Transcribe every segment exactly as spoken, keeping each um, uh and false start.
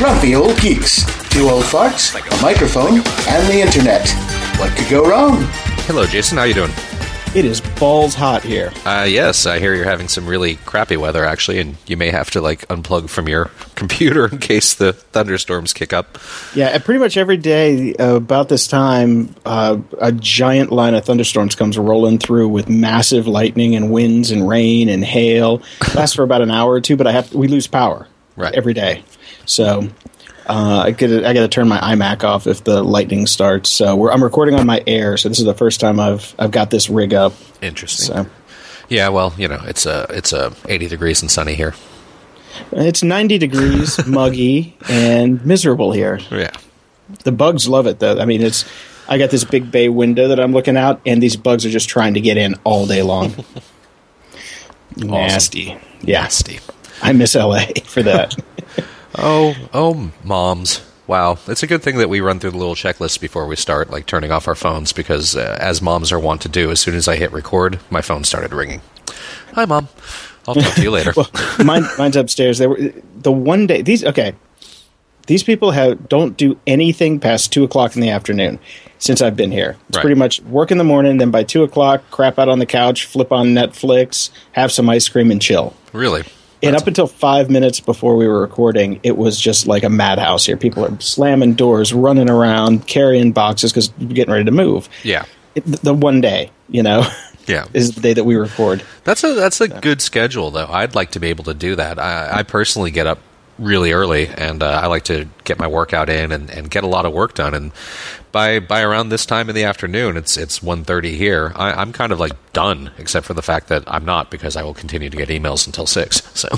Grumpy Old Geeks. Two old farts, a microphone, and the internet. What could go wrong? Hello, Jason. How you doing? It is balls hot here. Uh, yes, I hear you're having some really crappy weather, actually, and you may have to, like, unplug from your computer in case the thunderstorms kick up. Yeah, pretty much every day uh, about this time, uh, a giant line of thunderstorms comes rolling through with massive lightning and winds and rain and hail. It lasts for about an hour or two, but I have to, we lose power right. every day. So uh, I gotta, I gotta turn my iMac off if the lightning starts. So we're, I'm recording on my Air, so this is the first time I've I've got this rig up. Interesting. So. Yeah, well, you know, it's a it's a eighty degrees and sunny here. It's ninety degrees, muggy, and miserable here. Yeah, the bugs love it though. I mean, it's I got this big bay window that I'm looking out, and these bugs are just trying to get in all day long. Awesome. Nasty, yeah. Nasty. I miss L A for that. Oh, oh, moms. Wow. It's a good thing that we run through the little checklist before we start, like, turning off our phones, because uh, as moms are wont to do, as soon as I hit record, my phone started ringing. Hi, Mom. I'll talk to you later. Well, mine, mine's upstairs. They were, the one day – these okay. These people have, don't do anything past two o'clock in the afternoon since I've been here. It's right. pretty much work in the morning, then by two o'clock, crap out on the couch, flip on Netflix, have some ice cream, and chill. Really? And up until five minutes before we were recording, it was just like a madhouse here. People are slamming doors, running around, carrying boxes because we're getting ready to move. Yeah. It, the one day, you know, yeah. is the day that we record. That's a that's a so. good schedule, though. I'd like to be able to do that. I, I personally get up really early, and uh, I like to get my workout in and, and get a lot of work done. And by by around this time in the afternoon, it's it's one thirty here. I, I'm kind of like done, except for the fact that I'm not, because I will continue to get emails until six. So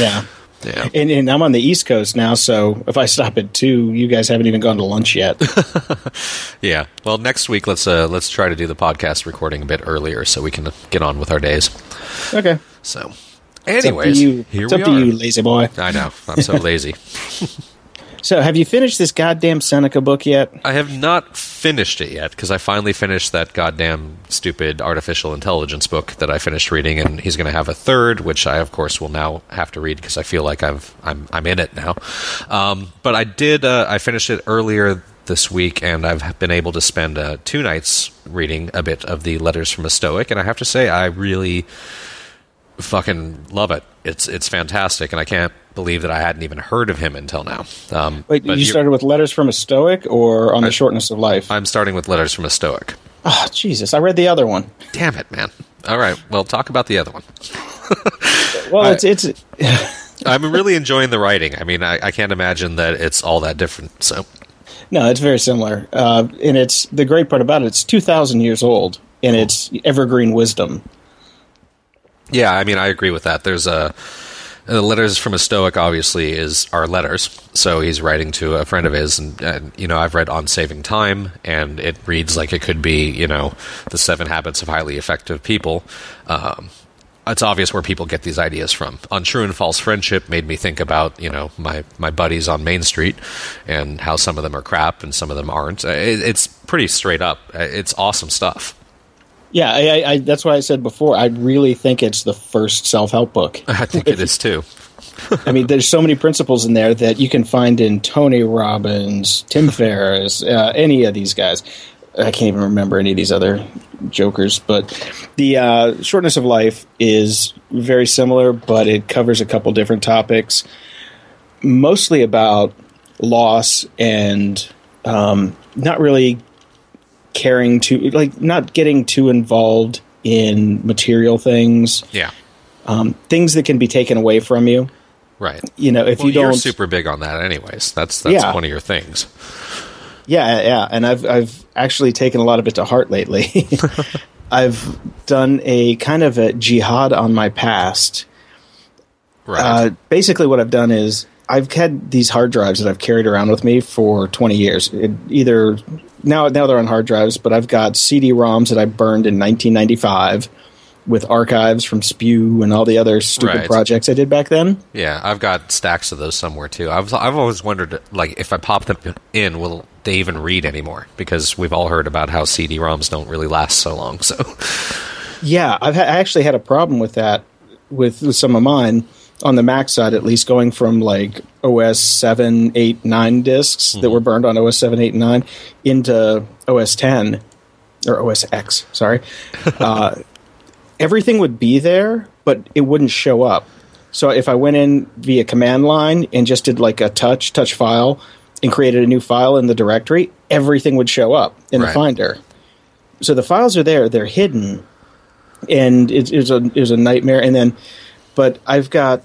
yeah, yeah. And, and I'm on the East Coast now, so if I stop at two, you guys haven't even gone to lunch yet. Yeah. Well, next week let's uh, let's try to do the podcast recording a bit earlier so we can get on with our days. Okay. So, anyways, here we are. It's up to you, lazy boy. I know. I'm so lazy. So, have you finished this goddamn Seneca book yet? I have not finished it yet, because I finally finished that goddamn stupid artificial intelligence book that I finished reading, and he's going to have a third, which I, of course, will now have to read because I feel like I've I'm I'm in it now. Um, but I did uh, I finished it earlier this week, and I've been able to spend uh, two nights reading a bit of the Letters from a Stoic, and I have to say I really fucking love it. It's it's fantastic, and I can't believe that I hadn't even heard of him until now. Um, Wait, you started with Letters from a Stoic or On the I, Shortness of Life? I'm starting with Letters from a Stoic. Oh, Jesus. I read the other one. Damn it, man. All right. Well, talk about the other one. Well, I, it's... it's I'm really enjoying the writing. I mean, I, I can't imagine that it's all that different, so... No, it's very similar. Uh, and it's the great part about it, it's two thousand years old, and it's evergreen wisdom. Yeah, I mean, I agree with that. There's a... And the Letters from a Stoic, obviously, is are letters. So he's writing to a friend of his, and, and you know, I've read On Saving Time, and it reads like it could be, you know, the Seven Habits of Highly Effective People. Um, it's obvious where people get these ideas from. On True and False Friendship made me think about, you know, my my buddies on Main Street and how some of them are crap and some of them aren't. It, it's pretty straight up. It's awesome stuff. Yeah, I, I, that's why I said before, I really think it's the first self-help book. I think it is, too. I mean, there's so many principles in there that you can find in Tony Robbins, Tim Ferriss, uh, any of these guys. I can't even remember any of these other jokers. But the uh, Shortness of Life is very similar, but it covers a couple different topics, mostly about loss and um, not really – caring to, like, not getting too involved in material things. Yeah. Um, things that can be taken away from you. Right. You know, if well, you don't. You're super big on that anyways. That's that's yeah. one of your things. Yeah, yeah. And I've I've actually taken a lot of it to heart lately. I've done a kind of a jihad on my past. Right. Uh, basically what I've done is I've had these hard drives that I've carried around with me for twenty years. It either... Now, now they're on hard drives, but I've got C D-ROMs that I burned in nineteen ninety-five with archives from Spew and all the other stupid right. projects I did back then. Yeah, I've got stacks of those somewhere too. I've I've always wondered, like, if I pop them in, will they even read anymore? Because we've all heard about how C D-ROMs don't really last so long. So, yeah, I've ha- I actually had a problem with that with, with some of mine. on the Mac side at least, going from like O S seven, eight, nine disks mm-hmm. that were burned on O S seven, eight, and nine into O S ten or O S X, sorry. Uh, everything would be there, but it wouldn't show up. So if I went in via command line and just did like a touch, touch file, and created a new file in the directory, everything would show up in right. the Finder. So the files are there, they're hidden, and it's, it's a it's a nightmare. And then, but I've got,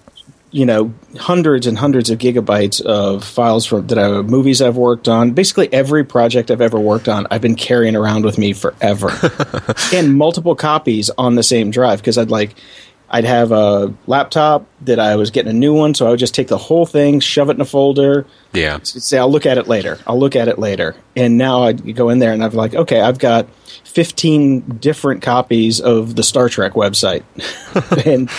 you know, hundreds and hundreds of gigabytes of files from that I movies I've worked on. Basically, every project I've ever worked on, I've been carrying around with me forever, and multiple copies on the same drive because I'd like. I'd have a laptop that I was getting a new one, so I would just take the whole thing, shove it in a folder. Yeah. Say, I'll look at it later. I'll look at it later. And now I go in there and I'm like, okay, I've got fifteen different copies of the Star Trek website. and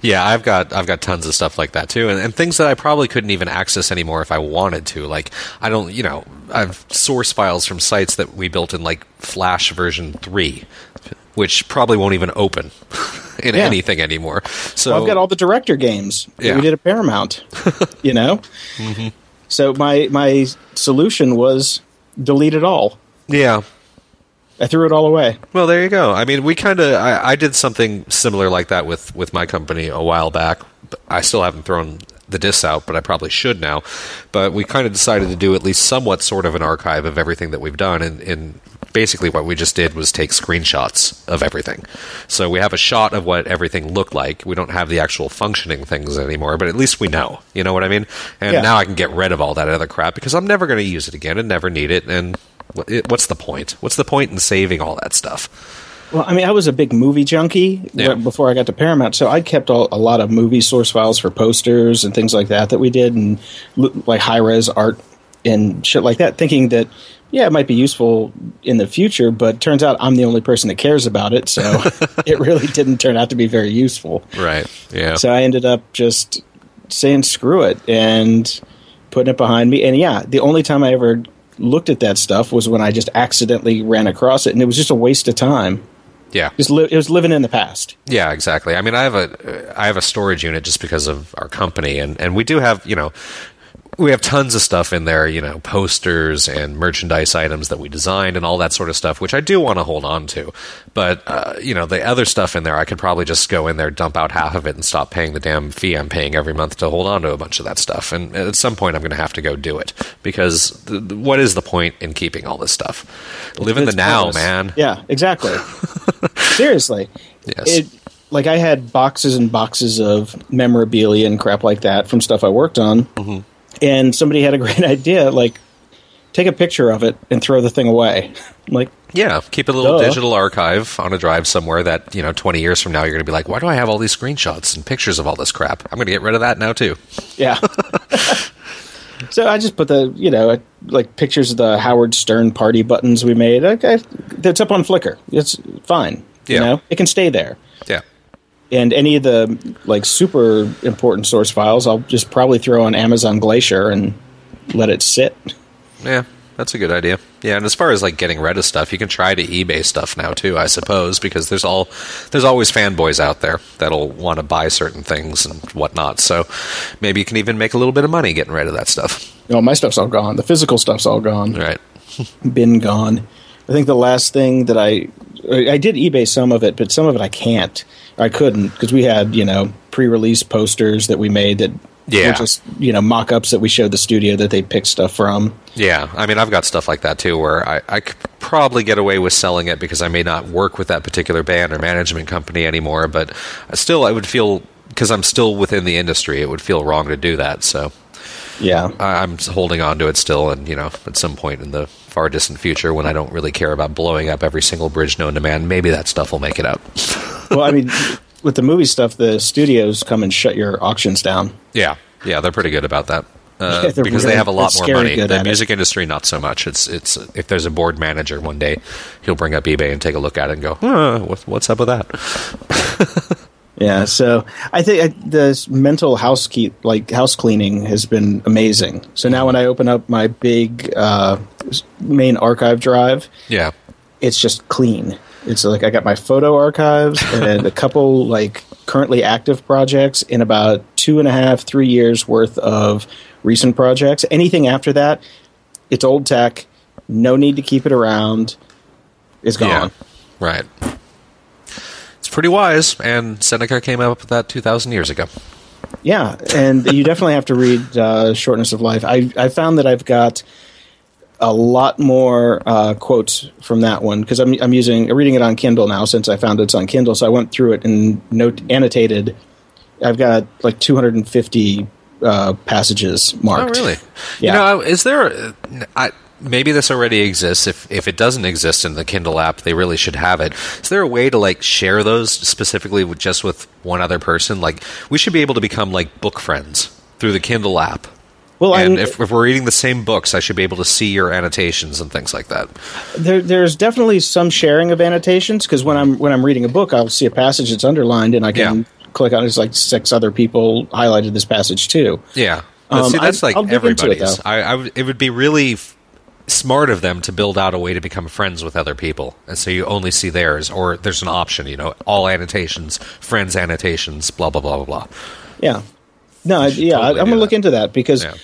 yeah, I've got I've got tons of stuff like that too, and, and things that I probably couldn't even access anymore if I wanted to. Like I don't, you know, I've source files from sites that we built in like Flash version three. Which probably won't even open in yeah. anything anymore. So well, I've got all the Director games that yeah. we did at Paramount, you know? Mm-hmm. So my my solution was delete it all. Yeah. I threw it all away. Well, there you go. I mean, we kind of... I, I did something similar like that with, with my company a while back. I still haven't thrown the discs out, but I probably should now. But we kind of decided to do at least somewhat sort of an archive of everything that we've done in... in basically what we just did was take screenshots of everything. So we have a shot of what everything looked like. We don't have the actual functioning things anymore, but at least we know. You know what I mean? And yeah. now I can get rid of all that other crap because I'm never going to use it again and never need it. And it, what's the point? What's the point in saving all that stuff? Well, I mean, I was a big movie junkie yeah. before I got to Paramount, so I kept all, a lot of movie source files for posters and things like that that we did, and like high-res art and shit like that, thinking that yeah, it might be useful in the future, but turns out I'm the only person that cares about it, so it really didn't turn out to be very useful. Right, yeah. So I ended up just saying screw it and putting it behind me. And yeah, the only time I ever looked at that stuff was when I just accidentally ran across it, and it was just a waste of time. Yeah, it was, li- it was living in the past. Yeah, exactly. I mean, I have a I have a storage unit just because of our company, and, and we do have, you know... We have tons of stuff in there, you know, posters and merchandise items that we designed and all that sort of stuff, which I do want to hold on to. But, uh, you know, the other stuff in there, I could probably just go in there, dump out half of it, and stop paying the damn fee I'm paying every month to hold on to a bunch of that stuff. And at some point, I'm going to have to go do it because th- what is the point in keeping all this stuff? Live in the now, man. Yeah, exactly. Seriously. Yes. It, like, I had boxes and boxes of memorabilia and crap like that from stuff I worked on. Mm-hmm. And somebody had a great idea, like, take a picture of it and throw the thing away. Like, yeah, keep a little duh. digital archive on a drive somewhere that, you know, twenty years from now, you're going to be like, why do I have all these screenshots and pictures of all this crap? I'm going to get rid of that now, too. Yeah. So I just put the, you know, like, pictures of the Howard Stern party buttons we made. Okay, that's up on Flickr. It's fine. Yeah. You know, it can stay there. Yeah. And any of the, like, super important source files, I'll just probably throw on Amazon Glacier and let it sit. Yeah, that's a good idea. Yeah, and as far as, like, getting rid of stuff, you can try to eBay stuff now, too, I suppose, because there's all there's always fanboys out there that'll want to buy certain things and whatnot. So maybe you can even make a little bit of money getting rid of that stuff. No, my stuff's all gone. The physical stuff's all gone. Right. Been gone. I think the last thing that I... I did eBay some of it, but some of it I can't. I couldn't because we had, you know, pre-release posters that we made that yeah. were just, you know, mock-ups that we showed the studio that they picked stuff from. Yeah. I mean, I've got stuff like that, too, where I, I could probably get away with selling it because I may not work with that particular band or management company anymore. But still, I would feel, because I'm still within the industry, it would feel wrong to do that. So, yeah, I'm holding on to it still. And, you know, at some point in the far distant future when I don't really care about blowing up every single bridge known to man, maybe that stuff will make it up. Well, I mean, with the movie stuff, the studios come and shut your auctions down. Yeah. Yeah, they're pretty good about that. Uh, yeah, because really, they have a lot more money. The music it. industry, not so much. It's it's if there's a board manager one day, he'll bring up eBay and take a look at it and go, huh, what's up with that? Yeah, so I think this mental house keep, like house cleaning has been amazing. So now when I open up my big uh, main archive drive, yeah, it's just clean. It's like I got my photo archives and a couple like currently active projects and about two and a half, three years worth of recent projects. Anything after that, it's old tech. No need to keep it around. It's gone. Yeah, right. It's pretty wise, and Seneca came up with that two thousand years ago. Yeah, and you definitely have to read uh, Shortness of Life. I I found that I've got a lot more uh, quotes from that one because I'm I'm using I'm reading it on Kindle now since I found it's on Kindle. So I went through it and note annotated. I've got like two hundred fifty uh, passages marked. Oh, really? Yeah. You know, is there? I, maybe this already exists. If if it doesn't exist in the Kindle app, they really should have it. Is there a way to like share those specifically with just with one other person? Like we should be able to become like book friends through the Kindle app. Well, and I mean, if, if we're reading the same books, I should be able to see your annotations and things like that. There, there's definitely some sharing of annotations because when I'm when I'm reading a book, I'll see a passage that's underlined and I can yeah. click on it. It's like six other people highlighted this passage too. Yeah, um, see, that's I, like I'll everybody's. It, I, I it would be really smart of them to build out a way to become friends with other people, and so you only see theirs, or there's an option, you know, all annotations, friends annotations, blah blah blah blah blah. Yeah. No, yeah, totally I'm going to look into that because yeah.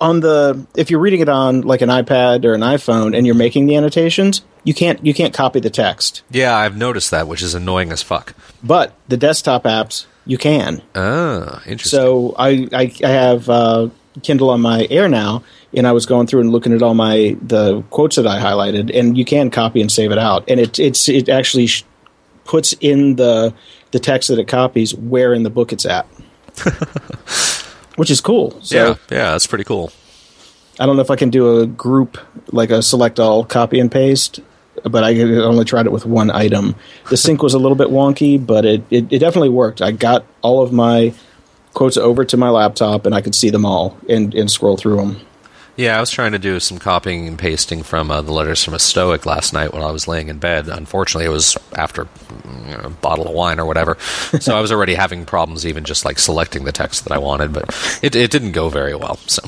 on the if you're reading it on like an iPad or an iPhone and you're making the annotations, you can't you can't copy the text. Yeah, I've noticed that, which is annoying as fuck. But the desktop apps, you can. Ah, interesting. So I I, I have uh, Kindle on my Air now, and I was going through and looking at all my the quotes that I highlighted, and you can copy and save it out, and it it's it actually sh- puts in the the text that it copies where in the book it's at. Which is cool. So, yeah, yeah, that's pretty cool. I don't know if I can do a group, like a select all copy and paste, but I only tried it with one item. The sync was a little bit wonky, but it, it, it definitely worked. I got all of my quotes over to my laptop, and I could see them all and, and scroll through them. Yeah, I was trying to do some copying and pasting from uh, the Letters from a Stoic last night while I was laying in bed. Unfortunately, it was after you know, a bottle of wine or whatever, so I was already having problems even just like selecting the text that I wanted, but it, it didn't go very well. So,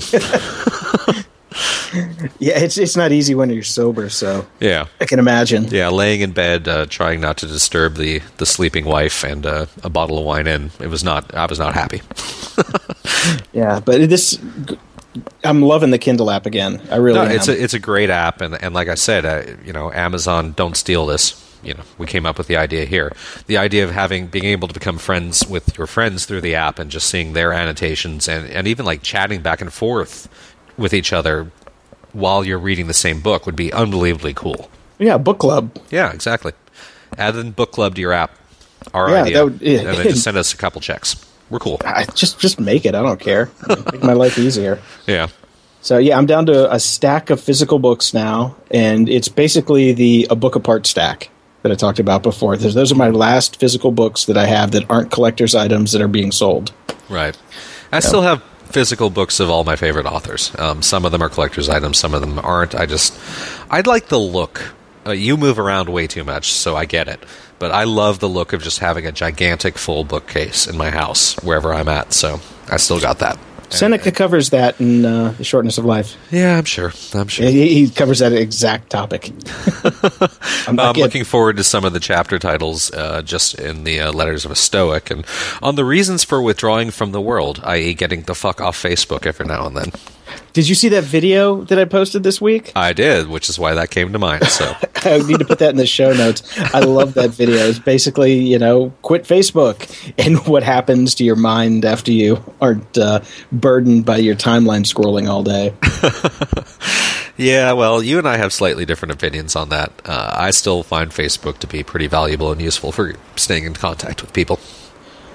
yeah, it's it's not easy when you're sober, so yeah, I can imagine. Yeah, laying in bed, uh, trying not to disturb the, the sleeping wife, and uh, a bottle of wine in. It was not. I was not happy. Yeah, but this. I'm loving the Kindle app again. I really no, am. It's a, it's a great app, and, and like I said, uh, you know, Amazon, don't steal this. You know, we came up with the idea here. The idea of having being able to become friends with your friends through the app and just seeing their annotations and, and even like chatting back and forth with each other while you're reading the same book would be unbelievably cool. Yeah, book club. Yeah, exactly. Add in book club to your app. Our yeah, idea. That would, yeah. And then just send us a couple checks. We're cool. I just just make it. I don't care. Make my life easier. Yeah. So, yeah, I'm down to a stack of physical books now, and it's basically the A Book Apart stack that I talked about before. Those, those are my last physical books that I have that aren't collector's items that are being sold. Right. I so. still have physical books of all my favorite authors. Um, some of them are collector's items. Some of them aren't. I just – I like the look. Uh, you move around way too much, so I get it. But I love the look of just having a gigantic full bookcase in my house wherever I'm at. So I still got that. Seneca and, covers that in uh, The Shortness of Life. Yeah, I'm sure. I'm sure. He, he covers that exact topic. I'm, I'm looking forward to some of the chapter titles uh, just in the uh, Letters of a Stoic and on the reasons for withdrawing from the world, that is getting the fuck off Facebook every now and then. Did you see that video that I posted this week? I did, which is why that came to mind. So I need to put that in the show notes. I love that video. It's basically, you know, quit Facebook and what happens to your mind after you aren't uh, burdened by your timeline scrolling all day. Yeah, well, you and I have slightly different opinions on that. Uh, I still find Facebook to be pretty valuable and useful for staying in contact with people.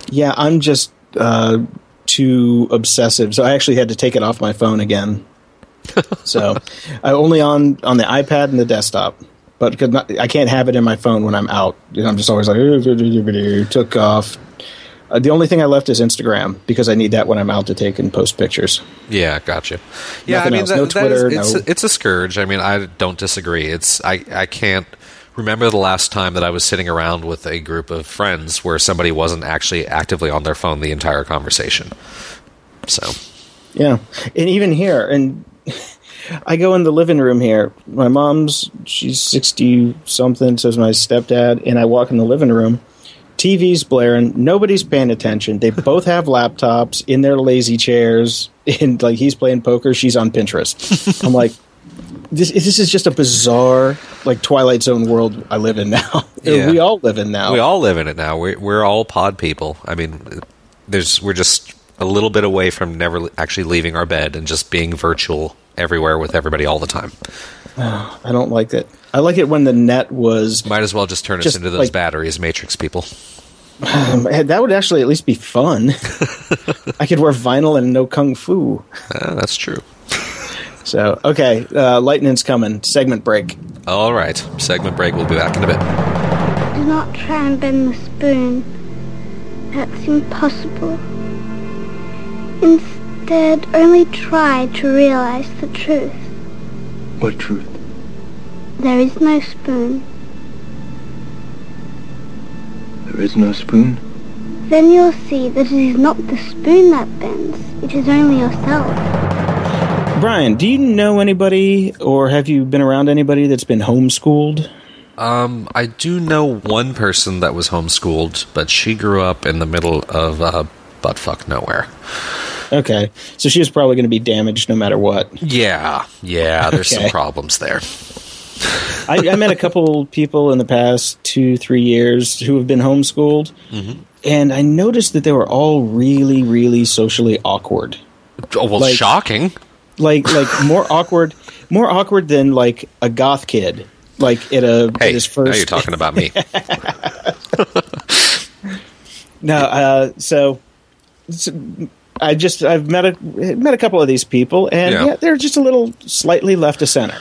Yeah, I'm just... Uh, too obsessive, so I actually had to take it off my phone again. So I only on on the iPad and the desktop, but because not, I can't have it in my phone when I'm out. You know, I'm just always like took off. Uh, the only thing I left is Instagram because I need that when I'm out to take and post pictures. Yeah, gotcha. Yeah, Nothing I mean, that, no Twitter, that is, it's, no. It's a scourge. I mean, I don't disagree. It's I I can't. Remember the last time that I was sitting around with a group of friends where somebody wasn't actually actively on their phone the entire conversation. So, yeah. And even here, and I go in the living room here. My mom's, she's sixty something, so is my stepdad, and I walk in the living room T V's blaring. Nobody's paying attention. They both have laptops in their lazy chairs. And like he's playing poker. She's on Pinterest. I'm like, this, this is just a bizarre, like, Twilight Zone world I live in now. Yeah. We all live in now. We all live in it now. We're, we're all pod people. I mean, there's we're just a little bit away from never actually leaving our bed and just being virtual everywhere with everybody all the time. Oh, I don't like it. I like it when the net was... Might as well just turn just us into those like, batteries, Matrix people. Um, that would actually at least be fun. I could wear vinyl and no kung fu. Uh, that's true. So, okay, uh, lightning's coming. Segment break. All right. Segment break. We'll be back in a bit. Do not try and bend the spoon. That's impossible. Instead, only try to realize the truth. What truth? There is no spoon. There is no spoon? Then you'll see that it is not the spoon that bends. It is only yourself. Brian, do you know anybody, or have you been around anybody that's been homeschooled? Um, I do know one person that was homeschooled, but she grew up in the middle of uh, buttfuck nowhere. Okay, so she was probably going to be damaged no matter what. Yeah, yeah, there's okay. some problems there. I, I met a couple people in the past two, three years who have been homeschooled, mm-hmm. and I noticed that they were all really, really socially awkward. Oh, well, like, shocking. Like, like more awkward, more awkward than like a goth kid, like at a hey, at his first. Now you're talking about me. No, uh, so, so I just I've met a met a couple of these people, and yeah. yeah, they're just a little slightly left of center,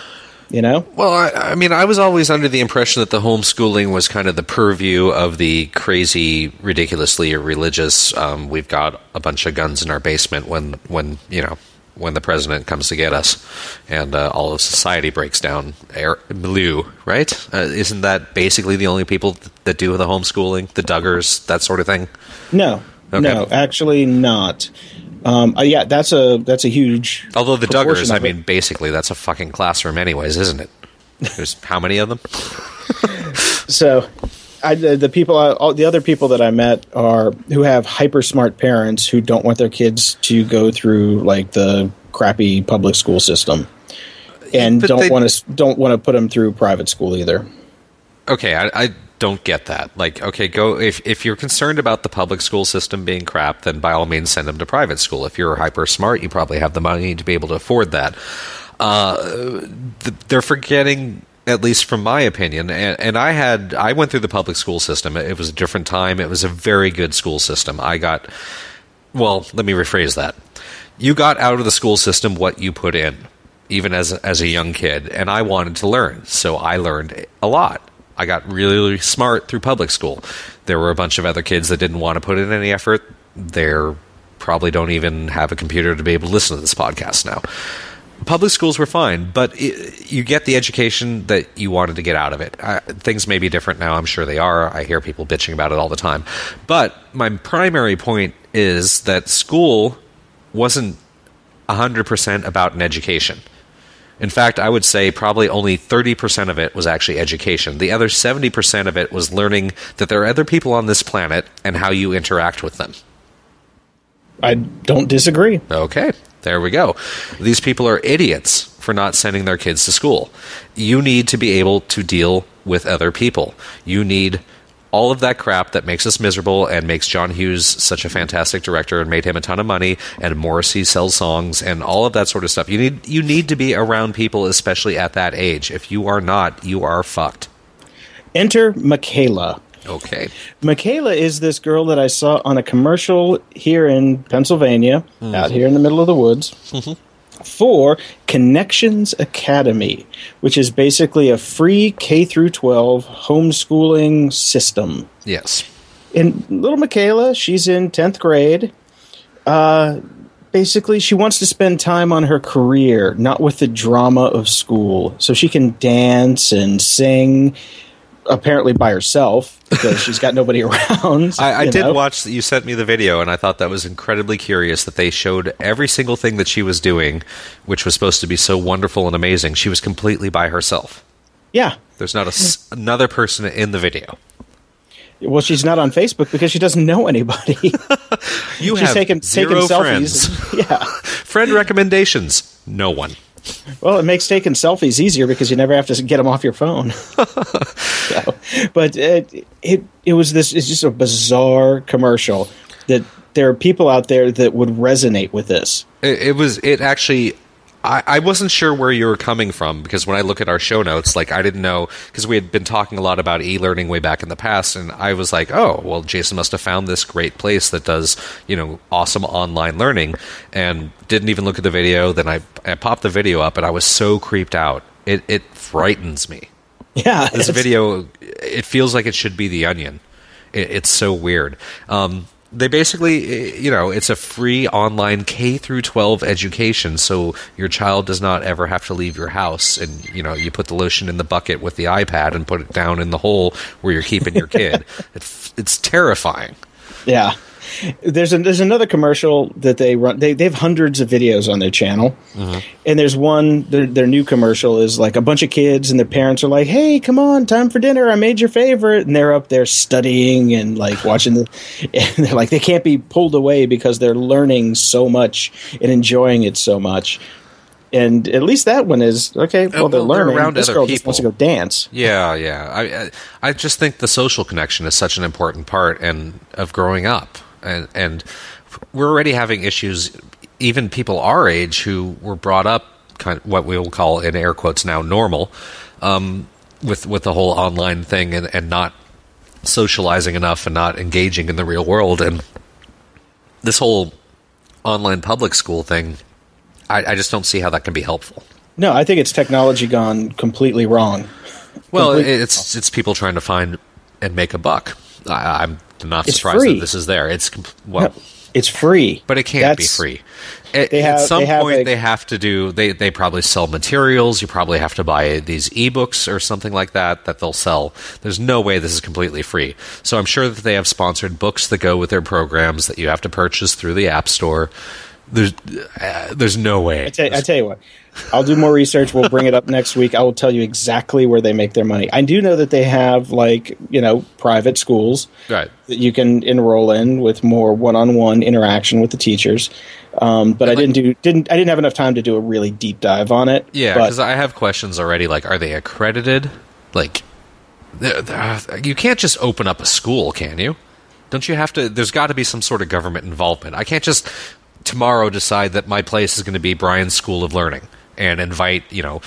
you know. Well, I, I mean, I was always under the impression that the homeschooling was kind of the purview of the crazy, ridiculously religious. Um, we've got a bunch of guns in our basement when when you know. when the president comes to get us and uh, all of society breaks down, air, blue, right? Uh, isn't that basically the only people th- that do the homeschooling, the Duggars, that sort of thing? No, okay. no, actually not. Um, uh, yeah, that's a that's a huge Although the Duggars, I mean, basically that's a fucking classroom anyways, isn't it? There's how many of them? So... I, the people, all, the other people that I met are who have hyper smart parents who don't want their kids to go through like the crappy public school system, and but don't want to don't want to put them through private school either. Okay, I, I don't get that. Like, okay, go if if you're concerned about the public school system being crap, then by all means send them to private school. If you're hyper smart, you probably have the money to be able to afford that. Uh, they're forgetting. At least from my opinion, and, and I had I went through the public school system. It was a different time. It was a very good school system. I got, well, let me rephrase that. You got out of the school system what you put in, even as as a young kid, and I wanted to learn, so I learned a lot. I got really, really smart through public school. There were a bunch of other kids that didn't want to put in any effort. They're probably don't even have a computer to be able to listen to this podcast now. Public schools were fine, but it, you get the education that you wanted to get out of it. I, things may be different now. I'm sure they are. I hear people bitching about it all the time. But my primary point is that school wasn't one hundred percent about an education. In fact, I would say probably only thirty percent of it was actually education. The other seventy percent of it was learning that there are other people on this planet and how you interact with them. I don't disagree. Okay. There we go. These people are idiots for not sending their kids to school. You need to be able to deal with other people. You need all of that crap that makes us miserable and makes John Hughes such a fantastic director and made him a ton of money, and Morrissey sells songs and all of that sort of stuff. You need you need to be around people, especially at that age. If you are not, you are fucked. Enter Michaela. Okay. Michaela is this girl that I saw on a commercial here in Pennsylvania, mm-hmm. out here in the middle of the woods, mm-hmm. for Connections Academy, which is basically a free K through twelve homeschooling system. Yes. And little Michaela, she's in tenth grade. Uh, basically, she wants to spend time on her career, not with the drama of school, so she can dance and sing. Apparently by herself because she's got nobody around. So, I, I did know. watch that. You sent me the video, and I thought that was incredibly curious that they showed every single thing that she was doing, which was supposed to be so wonderful and amazing. She was completely by herself. Yeah, there's not a, another person in the video. Well, she's not on Facebook because she doesn't know anybody. you she's have taken, zero taken friends. Selfies. Yeah. Friend recommendations. No one. Well, it makes taking selfies easier because you never have to get them off your phone. so, but it, it it was this. It's just a bizarre commercial that there are people out there that would resonate with this. It, it was. It actually. I, I wasn't sure where you were coming from because when I look at our show notes, like I didn't know because we had been talking a lot about e-learning way back in the past, and I was like, oh, well, Jason must have found this great place that does, you know, awesome online learning, and didn't even look at the video. Then I, I popped the video up, and I was so creeped out. It it frightens me. Yeah, this video, it feels like it should be The Onion. It, it's so weird. Um, They basically, you know, it's a free online K through twelve education, so your child does not ever have to leave your house. And, you know, you put the lotion in the bucket with the iPad and put it down in the hole where you're keeping your kid. it's, it's terrifying. Yeah. There's a, there's another commercial that they run. They they have hundreds of videos on their channel, uh-huh. and there's one. Their, their new commercial is like a bunch of kids and their parents are like, "Hey, come on, time for dinner. I made your favorite," and they're up there studying and like watching the. And they're like, they can't be pulled away because they're learning so much and enjoying it so much. And at least that one is okay. Well, they're, well, they're learning. This girl people. just wants to go dance. Yeah, yeah. I I just think the social connection is such an important part and of growing up. And, and we're already having issues, even people our age who were brought up kind of what we will call in air quotes now normal, um, with with the whole online thing and, and not socializing enough and not engaging in the real world. And this whole online public school thing, I, I just don't see how that can be helpful. No, I think it's technology gone completely wrong. Well, completely it's wrong. It's people trying to find and make a buck. I, I'm not it's surprised free. that this is there. It's well, it's free, but it can't That's, be free. At, they have, at some they have point, a, they have to do. They they probably sell materials. You probably have to buy these ebooks or something like that that they'll sell. There's no way this is completely free. So I'm sure that they have sponsored books that go with their programs that you have to purchase through the App Store. There's uh, there's no way. I tell, I tell you what. I'll do more research. We'll bring it up next week. I will tell you exactly where they make their money. I do know that they have, like, you know, private schools right. that you can enroll in with more one-on-one interaction with the teachers. Um, but and I like, didn't do didn't I didn't have enough time to do a really deep dive on it. Yeah, because I have questions already. Like, are they accredited? Like, they're, they're, you can't just open up a school, can you? Don't you have to? There's got to be some sort of government involvement. I can't just tomorrow decide that my place is going to be Brian's School of Learning. And invite, you know,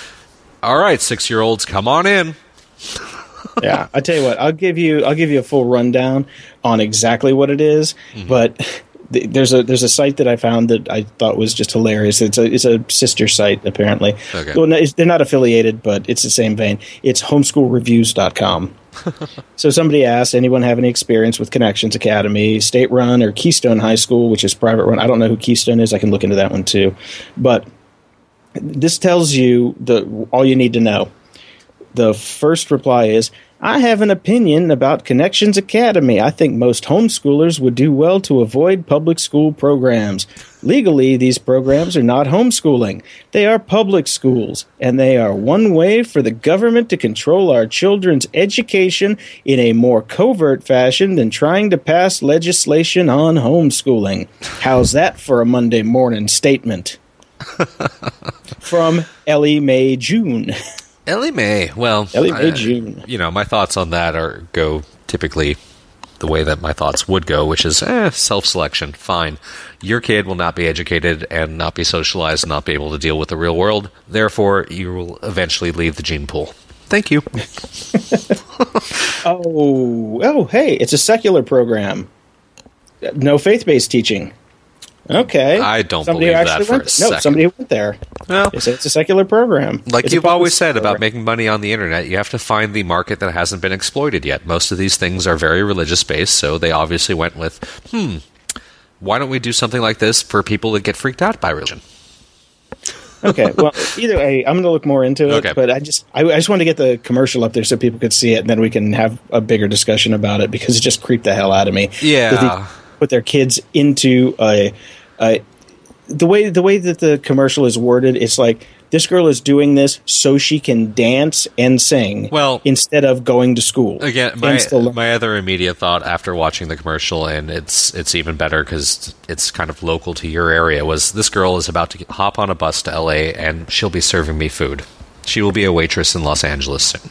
all right, six-year-olds, come on in. yeah, I tell you what, I'll give you, I'll give you a full rundown on exactly what it is. Mm-hmm. But th- there's a there's a site that I found that I thought was just hilarious. It's a it's a sister site apparently. Okay. Well, no, it's, they're not affiliated, but it's the same vein. It's homeschool reviews dot com. So somebody asked, anyone have any experience with Connections Academy, state-run, or Keystone High School, which is private-run? I don't know who Keystone is. I can look into that one too, but. This tells you the all you need to know. The first reply is, I have an opinion about Connections Academy. I think most homeschoolers would do well to avoid public school programs. Legally, these programs are not homeschooling. They are public schools, and they are one way for the government to control our children's education in a more covert fashion than trying to pass legislation on homeschooling. How's that for a Monday morning statement? From Ellie Mae June. Ellie Mae. Well, Ellie Mae I, June. You know, my thoughts on that are go typically the way that my thoughts would go, which is eh, self-selection. Fine. Your kid will not be educated and not be socialized and not be able to deal with the real world. Therefore, you will eventually leave the gene pool. Thank you. oh, oh, hey, it's a secular program. No faith-based teaching. Okay. I don't somebody believe that for a second. No, somebody went there. Well, it's, it's a secular program. Like it's you've always said program. About making money on the internet, you have to find the market that hasn't been exploited yet. Most of these things are very religious-based, so they obviously went with, hmm, why don't we do something like this for people that get freaked out by religion? Okay, well, either way, I'm going to look more into it, okay. but I just I, I just wanted to get the commercial up there so people could see it, and then we can have a bigger discussion about it, because it just creeped the hell out of me. Yeah. Put their kids into a, a the way the way that the commercial is worded, it's like this girl is doing this so she can dance and sing well, instead of going to school. Again, my, still- my other immediate thought after watching the commercial, and it's it's even better because it's kind of local to your area, was this girl is about to get, hop on a bus to L A and she'll be serving me food. She will be a waitress in Los Angeles soon.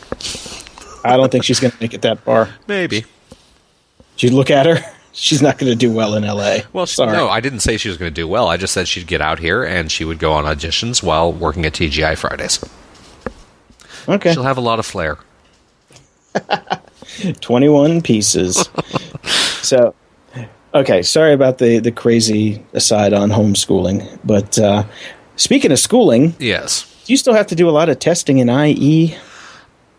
I don't think she's going to make it that far. Maybe. You look at her. She's not going to do well in L A. Well, she, Sorry. no, I didn't say she was going to do well. I just said she'd get out here and she would go on auditions while working at T G I Fridays. Okay. She'll have a lot of flair. twenty-one pieces. So, okay. Sorry about the, the crazy aside on homeschooling. But uh, speaking of schooling. Yes. Do you still have to do a lot of testing in I E?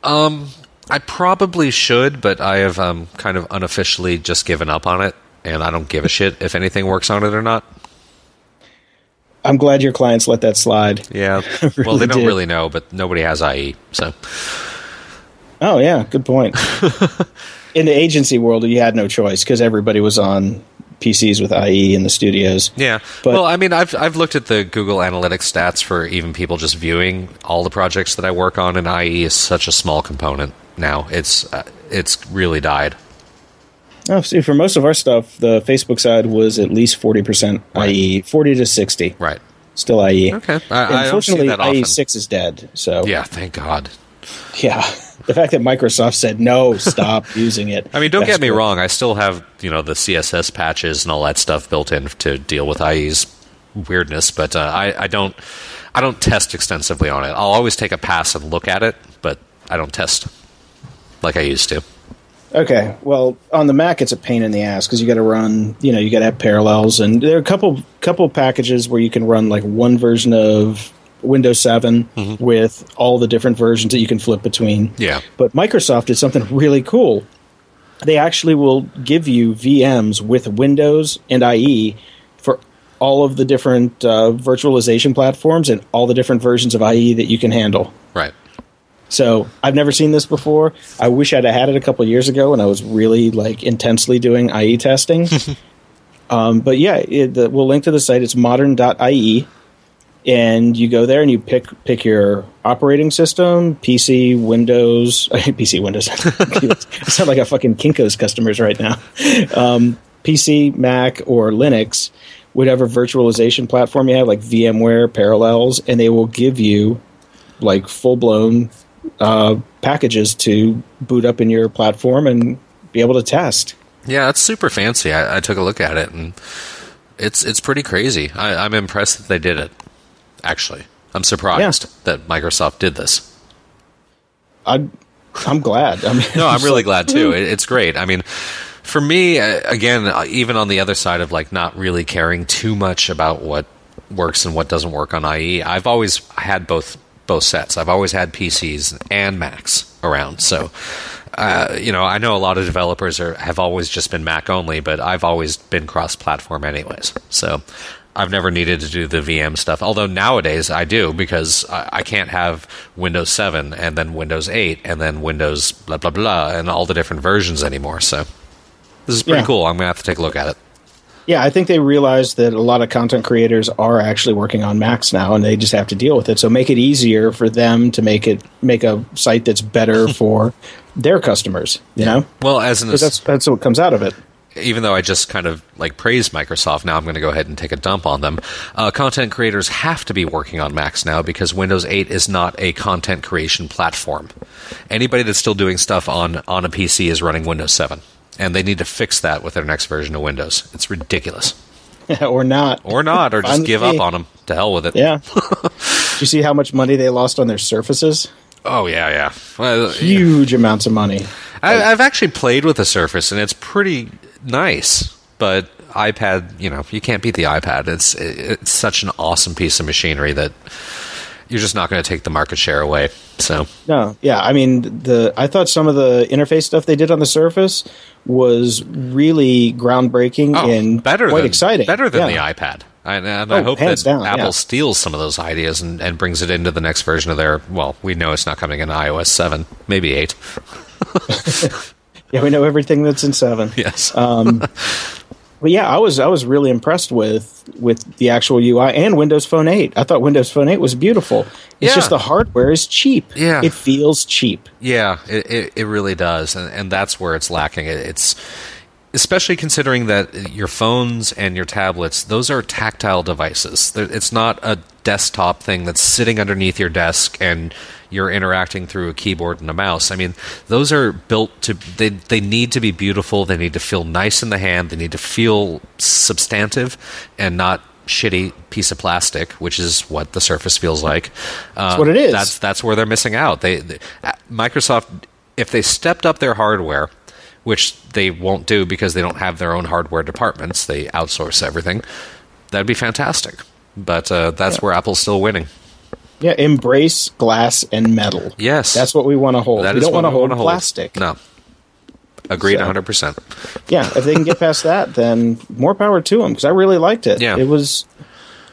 Um... I probably should, but I have um, kind of unofficially just given up on it, and I don't give a shit if anything works on it or not. I'm glad your clients let that slide. Yeah. really well, they don't did. really know, but nobody has I E, so. Oh, yeah. Good point. In the agency world, you had no choice because everybody was on P Cs with I E in the studios. Yeah. But, well, I mean, I've I've looked at the Google Analytics stats for even people just viewing all the projects that I work on, and I E is such a small component. Now it's uh, it's really died. Oh, see, for most of our stuff, the Facebook side was at least forty percent, right. I E forty to sixty, right? Still I E. Okay. I, Unfortunately, I don't see that I E six is dead. So yeah, thank God. Yeah, the fact that Microsoft said no, stop using it. I mean, don't get me cool. wrong. I still have you know the C S S patches and all that stuff built in to deal with I E's weirdness, but uh, I I don't I don't test extensively on it. I'll always take a pass and look at it, but I don't test. Like I used to. Okay. Well, on the Mac, it's a pain in the ass because you got to run, you know, you got to have parallels. And there are a couple couple packages where you can run like one version of Windows seven mm-hmm. with all the different versions that you can flip between. Yeah. But Microsoft did something really cool. They actually will give you V Ms with Windows and I E for all of the different uh, virtualization platforms and all the different versions of I E that you can handle. Right. So I've never seen this before. I wish I'd have had it a couple of years ago when I was really like intensely doing I E testing. um, but yeah, it, the, we'll link to the site. It's modern dot I E, and you go there and you pick pick your operating system, P C, Windows, P C, Windows. I sound like a fucking Kinko's customers right now. Um, P C, Mac, or Linux, whatever virtualization platform you have, like VMware, Parallels, and they will give you like full blown. Uh, packages to boot up in your platform and be able to test. Yeah, it's super fancy. I, I took a look at it, and it's it's pretty crazy. I, I'm impressed that they did it, actually. I'm surprised yeah. that Microsoft did this. I, I'm glad. I mean, no, I'm really glad, too. It, it's great. I mean, for me, again, even on the other side of like not really caring too much about what works and what doesn't work on I E, I've always had both both sets. I've always had P Cs and Macs around, so uh, you know I know a lot of developers are, have always just been Mac only, but I've always been cross-platform anyways, so I've never needed to do the V M stuff, although nowadays I do, because I, I can't have Windows seven and then Windows eight and then Windows blah blah blah and all the different versions anymore, so this is pretty yeah. cool. I'm going to have to take a look at it. Yeah, I think they realize that a lot of content creators are actually working on Macs now, and they just have to deal with it. So make it easier for them to make it make a site that's better for their customers. You yeah. know, well, as an that's that's what comes out of it. Even though I just kind of like praised Microsoft, now I'm going to go ahead and take a dump on them. Uh, content creators have to be working on Macs now because Windows eight is not a content creation platform. Anybody that's still doing stuff on on a P C is running Windows seven. And they need to fix that with their next version of Windows. It's ridiculous. or not. Or not, or just give up on them. To hell with it. Yeah. Did you see how much money they lost on their Surfaces? Oh, yeah, yeah. Well, Huge yeah. amounts of money. I, I've actually played with a Surface, and it's pretty nice. But iPad, you know, you can't beat the iPad. It's, it's such an awesome piece of machinery that you're just not going to take the market share away. So no, yeah, I mean, the I thought some of the interface stuff they did on the Surface was really groundbreaking oh, and better quite than, exciting. Better than yeah. the iPad. And, and oh, I hope that down, Apple yeah. steals some of those ideas and, and brings it into the next version of their, well, we know it's not coming in iOS seven, maybe eight. yeah, we know everything that's in seven. Yes. um, But yeah, I was I was really impressed with with the actual U I and Windows Phone eight. I thought Windows Phone eight was beautiful. It's yeah. just the hardware is cheap. Yeah. It feels cheap. Yeah, it it, it really does, and, and that's where it's lacking. It, it's especially considering that your phones and your tablets, those are tactile devices. It's not a desktop thing that's sitting underneath your desk and you're interacting through a keyboard and a mouse. I mean, those are built to, they, they need to be beautiful. They need to feel nice in the hand. They need to feel substantive and not shitty piece of plastic, which is what the Surface feels like. That's um, what it is. That's, that's where they're missing out. They, they Microsoft, if they stepped up their hardware, which they won't do because they don't have their own hardware departments. They outsource everything. That'd be fantastic. But uh, that's yeah. where Apple's still winning. Yeah, embrace glass and metal. Yes. That's what we want to hold. That we don't want to hold plastic. No. Agreed so, one hundred percent. Yeah, if they can get past that, then more power to them, because I really liked it. Yeah. It was,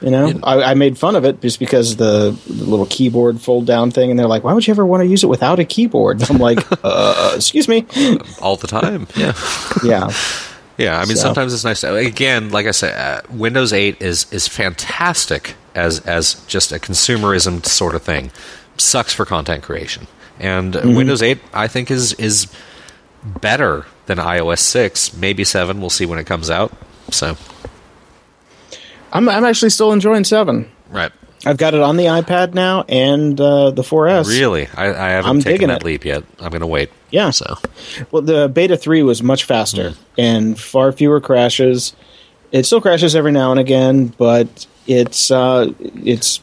you know, yeah. I, I made fun of it just because the, the little keyboard fold-down thing, and they're like, why would you ever want to use it without a keyboard? And I'm like, uh, excuse me. All the time, yeah. Yeah. Yeah, I mean, so. sometimes it's nice. To, again, like I said, uh, Windows eight is is fantastic as as just a consumerism sort of thing. Sucks for content creation. And mm-hmm. Windows eight, I think, is is better than iOS six, maybe seven. We'll see when it comes out. So, I'm I'm actually still enjoying seven. Right. I've got it on the iPad now and uh, the four S. Really? I, I haven't I'm taken that it. leap yet. I'm going to wait. Yeah. So, well, the Beta three was much faster mm. and far fewer crashes. It still crashes every now and again, but it's uh, it's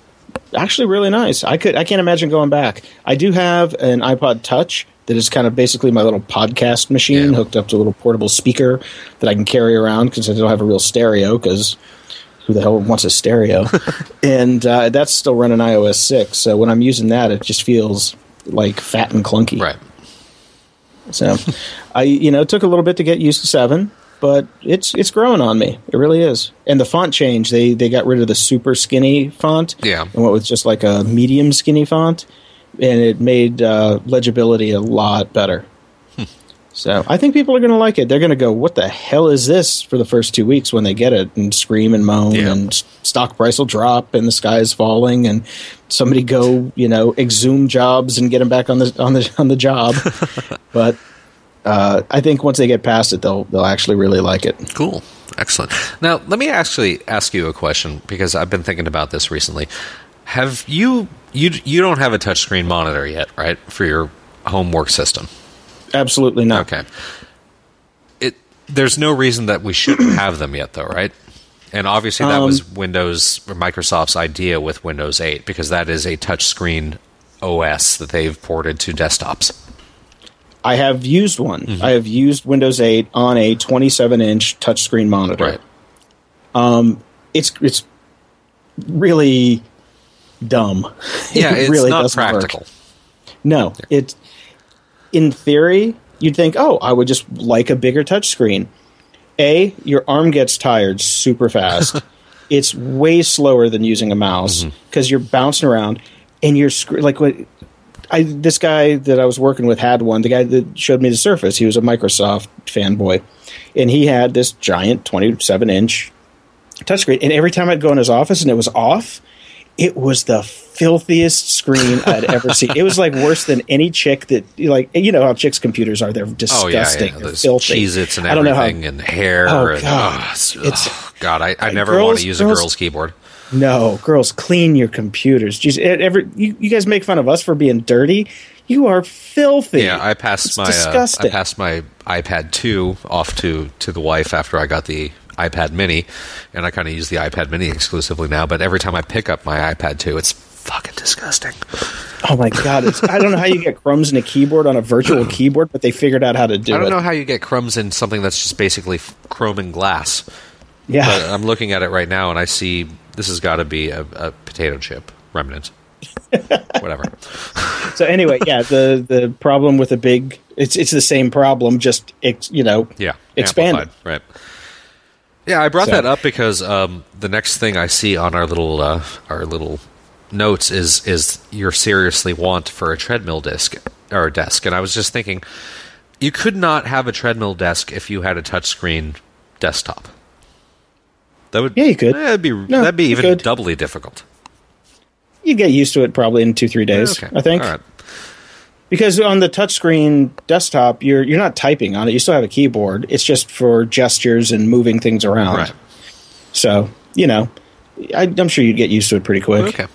actually really nice. I could I can't imagine going back. I do have an iPod Touch that is kind of basically my little podcast machine yeah. hooked up to a little portable speaker that I can carry around because I don't have a real stereo because – who the hell wants a stereo? and uh, that's still running iOS six. So when I'm using that, it just feels like fat and clunky. Right. So I, you know, it took a little bit to get used to seven, but it's it's growing on me. It really is. And the font change, they they got rid of the super skinny font. Yeah. And went with just like a medium skinny font, and it made uh, legibility a lot better. So I think people are going to like it. They're going to go, what the hell is this for the first two weeks when they get it and scream and moan yeah. and stock price will drop and the sky is falling and somebody go, you know, exhume jobs and get them back on the on the, on the job. But uh, I think once they get past it, they'll they'll actually really like it. Cool. Excellent. Now, let me actually ask you a question because I've been thinking about this recently. Have you you you don't have a touchscreen monitor yet, right, for your home work system? Absolutely not. Okay. It there's no reason that we shouldn't have them yet, though, right? And obviously that um, was Windows or Microsoft's idea with Windows eight because that is a touchscreen O S that they've ported to desktops. I have used one. Mm-hmm. I have used Windows eight on a twenty-seven inch touchscreen monitor. Right. Um, it's it's really dumb. Yeah, it it's really not practical. Work. No, yeah. it's. In theory, you'd think, oh, I would just like a bigger touchscreen. A, your arm gets tired super fast. It's way slower than using a mouse because mm-hmm. you're bouncing around and you're sc- – like what I, this guy that I was working with had one. The guy that showed me the Surface, he was a Microsoft fanboy, and he had this giant twenty-seven inch touchscreen. And every time I'd go in his office and it was off, it was the filthiest screen I'd ever seen. It was like worse than any chick that, like, you know how chicks' computers are. They're disgusting. Oh, yeah, yeah. They're filthy. Cheez-Its and everything how, and hair. Oh, and, God. Oh, it's, oh, God. I, I never girls, want to use girls, a girl's keyboard. No. Girls, clean your computers. Jeez, every, you, you guys make fun of us for being dirty. You are filthy. Yeah, I passed it's my uh, I passed my iPad two off to, to the wife after I got the iPad Mini, and I kind of use the iPad Mini exclusively now, but every time I pick up my iPad two, it's fucking disgusting. Oh my God. It's, I don't know how you get crumbs in a keyboard on a virtual keyboard, but they figured out how to do it. I don't it. know how you get crumbs in something that's just basically chrome and glass. Yeah. But I'm looking at it right now, and I see this has got to be a, a potato chip remnant. Whatever. So anyway, yeah, the, the problem with a big, it's it's the same problem, just, ex, you know, yeah, expanded. Right. Yeah, I brought so. that up because um, the next thing I see on our little uh, our little notes is is your seriously want for a treadmill disc or a desk, and I was just thinking you could not have a treadmill desk if you had a touchscreen desktop. That would yeah, you could. That'd be no, that'd be even could. doubly difficult. You'd get used to it probably in two three days. Okay. I think. All right. Because on the touchscreen desktop, you're you're not typing on it. You still have a keyboard. It's just for gestures and moving things around. Right. So you know, I, I'm sure you'd get used to it pretty quick. Okay.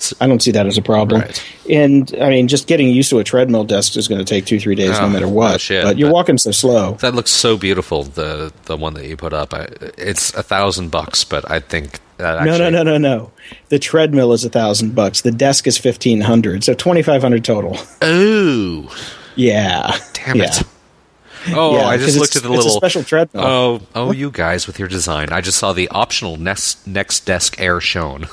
So, I don't see that as a problem. Right. And I mean, just getting used to a treadmill desk is going to take two three days, oh, no matter what. Oh shit, but you're that, walking so slow. That looks so beautiful. The the one that you put up, I, it's a thousand bucks, but I think. That actually, no, no, no, no, no. The treadmill is a thousand bucks. The desk is fifteen hundred, so twenty five hundred total. Oh, yeah. Damn it. Yeah. Oh, yeah, I just looked at the it's little a special treadmill. Oh, oh, you guys with your design! I just saw the optional next next desk air shown.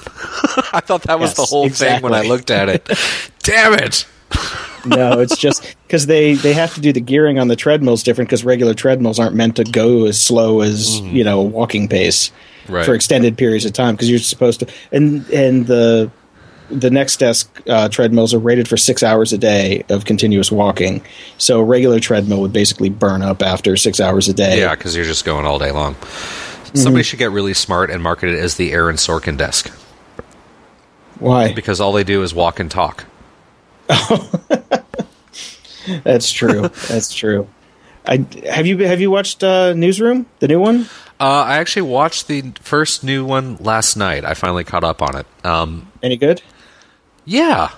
I thought that was yes, the whole exactly. thing when I looked at it. Damn it! No, it's just because they, they have to do the gearing on the treadmills different because regular treadmills aren't meant to go as slow as mm. you know a walking pace right. for extended periods of time because you're supposed to and and the. The next desk uh, treadmills are rated for six hours a day of continuous walking. So a regular treadmill would basically burn up after six hours a day. Yeah, because you're just going all day long. Mm-hmm. Somebody should get really smart and market it as the Aaron Sorkin desk. Why? Because all they do is walk and talk. Oh. That's true. That's true. I, have you have you watched uh, Newsroom, the new one? Uh, I actually watched the first new one last night. I finally caught up on it. Um, Any good? Yeah.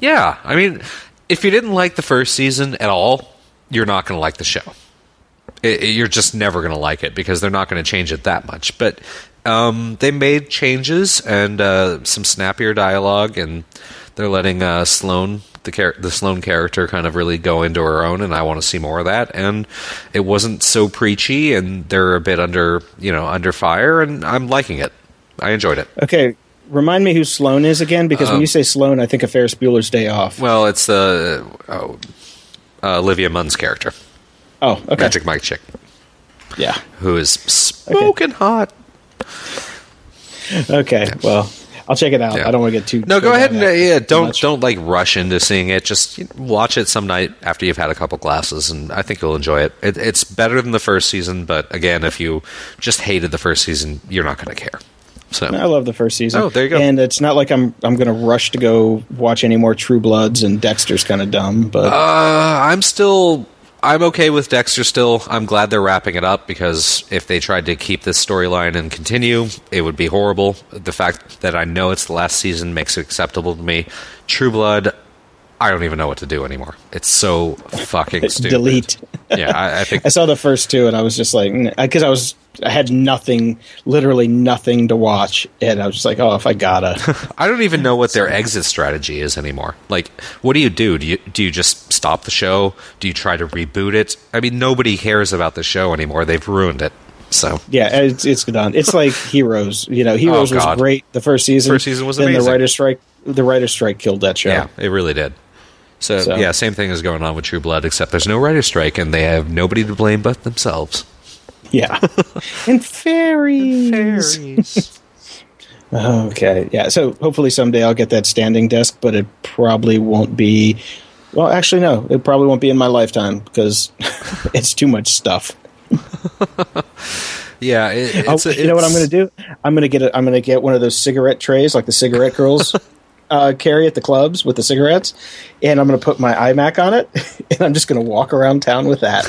Yeah. I mean, if you didn't like the first season at all, you're not going to like the show. It, it, you're just never going to like it because they're not going to change it that much. But um, they made changes and uh, some snappier dialogue, and they're letting uh, Sloan, the, char- the Sloan character, kind of really go into her own, and I want to see more of that. And it wasn't so preachy, and they're a bit under, you know, under fire, and I'm liking it. I enjoyed it. Okay. Remind me who Sloan is again, because um, when you say Sloan, I think of Ferris Bueller's Day Off. Well, it's uh, oh, uh, Olivia Munn's character. Oh, okay. Magic Mike chick. Yeah. Who is smoking okay. hot. Okay, yeah. Well, I'll check it out. Yeah. I don't want to get too... No, go ahead and... Uh, yeah, don't, don't like rush into seeing it. Just watch it some night after you've had a couple glasses, and I think you'll enjoy it. it. It's better than the first season, but again, if you just hated the first season, you're not going to care. So. I love the first season. Oh, there you go. And it's not like I'm I'm going to rush to go watch any more True Bloods, and Dexter's kind of dumb. But uh, I'm still I'm okay with Dexter. Still, I'm glad they're wrapping it up because if they tried to keep this storyline and continue, it would be horrible. The fact that I know it's the last season makes it acceptable to me. True Blood, I don't even know what to do anymore. It's so fucking stupid. Delete. Yeah, I, I think I saw the first two, and I was just like, because I was, I had nothing, literally nothing to watch, and I was just like, oh, if I gotta, I don't even know what their exit strategy is anymore. Like, what do you do? Do you do you just stop the show? Do you try to reboot it? I mean, nobody cares about the show anymore. They've ruined it. So yeah, it's it's done. It's like Heroes. You know, Heroes oh, was great the first season. First season was amazing. Then the writer strike, the writer strike killed that show. Yeah, it really did. So, so, yeah, same thing is going on with True Blood, except there's no writer's strike, and they have nobody to blame but themselves. Yeah. And fairies. And fairies. Okay, yeah. So, hopefully someday I'll get that standing desk, but it probably won't be... Well, actually, no. It probably won't be in my lifetime, because it's too much stuff. Yeah. It, it's, oh, it's, you know what I'm going to do? I'm going to get a, I'm going to get one of those cigarette trays, like the cigarette girls... Uh, carry at the clubs with the cigarettes, and I'm going to put my iMac on it, and I'm just going to walk around town with that.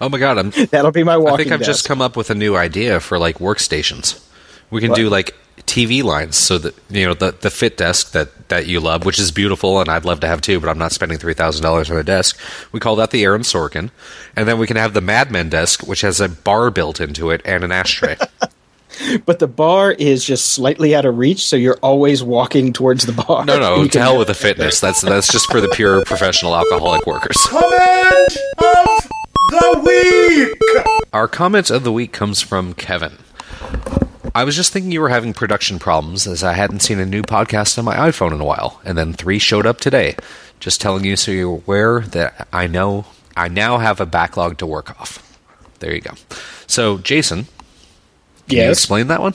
Oh my god, I'm, that'll be my walking. I think I've desk. Just come up with a new idea for like workstations. We can what? do like T V lines, so that you know the the fit desk that that you love, which is beautiful, and I'd love to have too, but I'm not spending three thousand dollars on a desk. We call that the Aaron Sorkin, and then we can have the Mad Men desk, which has a bar built into it and an ashtray. But the bar is just slightly out of reach, so you're always walking towards the bar. No, no, to hell with the fitness. That's that's just for the pure professional alcoholic workers. Comment of the week! Our comment of the week comes from Kevin. I was just thinking you were having production problems, as I hadn't seen a new podcast on my iPhone in a while, and then three showed up today. Just telling you so you're aware that I know I now have a backlog to work off. There you go. So, Jason... Can yes. you explain that one?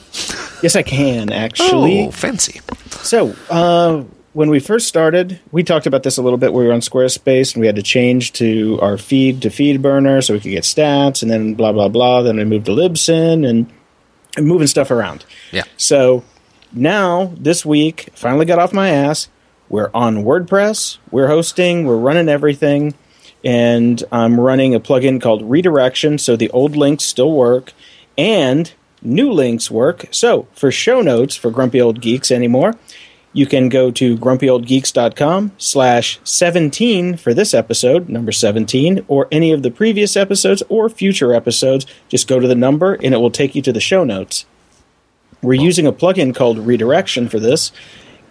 Yes, I can, actually. Oh, fancy. So, uh, when we first started, we talked about this a little bit. We were on Squarespace, and we had to change to our feed to FeedBurner so we could get stats, and then blah, blah, blah. Then we moved to Libsyn, and and moving stuff around. Yeah. So now, this week, finally got off my ass. We're on WordPress. We're hosting. We're running everything. And I'm running a plugin called Redirection, so the old links still work. And new links work. So for show notes for Grumpy Old Geeks anymore, you can go to grumpyoldgeeks.com slash 17 for this episode, number seventeen, or any of the previous episodes or future episodes. Just go to the number, and it will take you to the show notes. We're using a plugin called Redirection for this.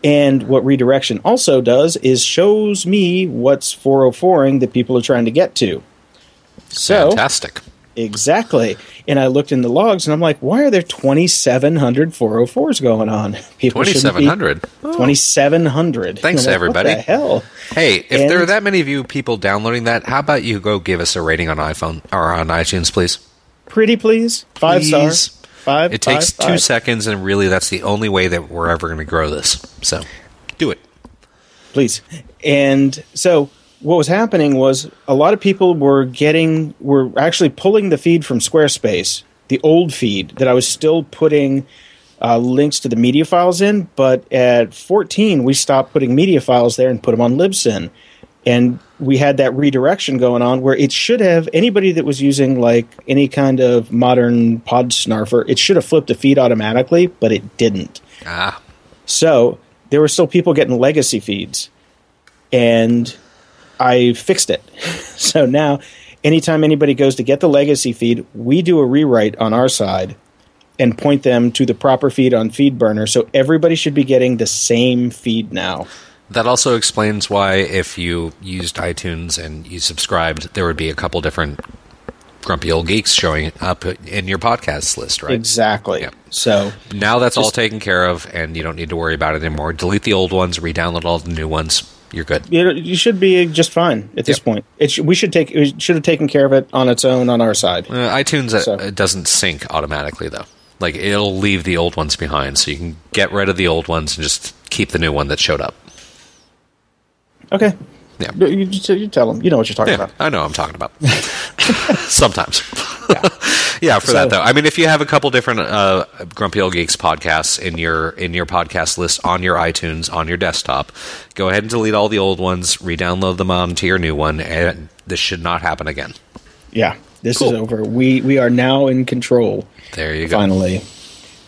And what Redirection also does is shows me what's four oh four-ing that people are trying to get to. So, fantastic. Exactly. And I looked in the logs, and I'm like, why are there twenty-seven hundred four oh fours going on? twenty-seven hundred? Oh. twenty-seven hundred. Thanks, like, everybody. What the hell? Hey, if and, there are that many of you people downloading that, how about you go give us a rating on iPhone or on iTunes, please? Pretty please. Five please. stars. Five, it five, takes two five. seconds, and really that's the only way that we're ever going to grow this. So do it. Please. And so what was happening was a lot of people were getting – were actually pulling the feed from Squarespace, the old feed that I was still putting uh, links to the media files in. But at fourteen, we stopped putting media files there and put them on Libsyn. And we had that redirection going on where it should have – anybody that was using like any kind of modern pod snarfer, it should have flipped a feed automatically, but it didn't. Ah. So there were still people getting legacy feeds, and I fixed it. So now anytime anybody goes to get the legacy feed, we do a rewrite on our side and point them to the proper feed on FeedBurner. So everybody should be getting the same feed now. That also explains why if you used iTunes and you subscribed, there would be a couple different Grumpy Old Geeks showing up in your podcast list, right? Exactly. Yeah. So now that's just all taken care of, and you don't need to worry about it anymore. Delete the old ones, re-download all the new ones. You're good. You should be just fine at this yep. point. It sh- we should take it should have taken care of it on its own on our side. Uh, iTunes so. uh, doesn't sync automatically, though. Like, it'll leave the old ones behind, so you can get rid of the old ones and just keep the new one that showed up. Okay. Yeah. You, you tell them. You know what you're talking yeah, about. I know what I'm talking about. Sometimes. Yeah. yeah for so, that, though. I mean, if you have a couple different uh, Grumpy Old Geeks podcasts in your in your podcast list on your iTunes, on your desktop, go ahead and delete all the old ones, re-download them onto your new one, and this should not happen again. Yeah. This cool. is over. We we are now in control. There you go. Finally.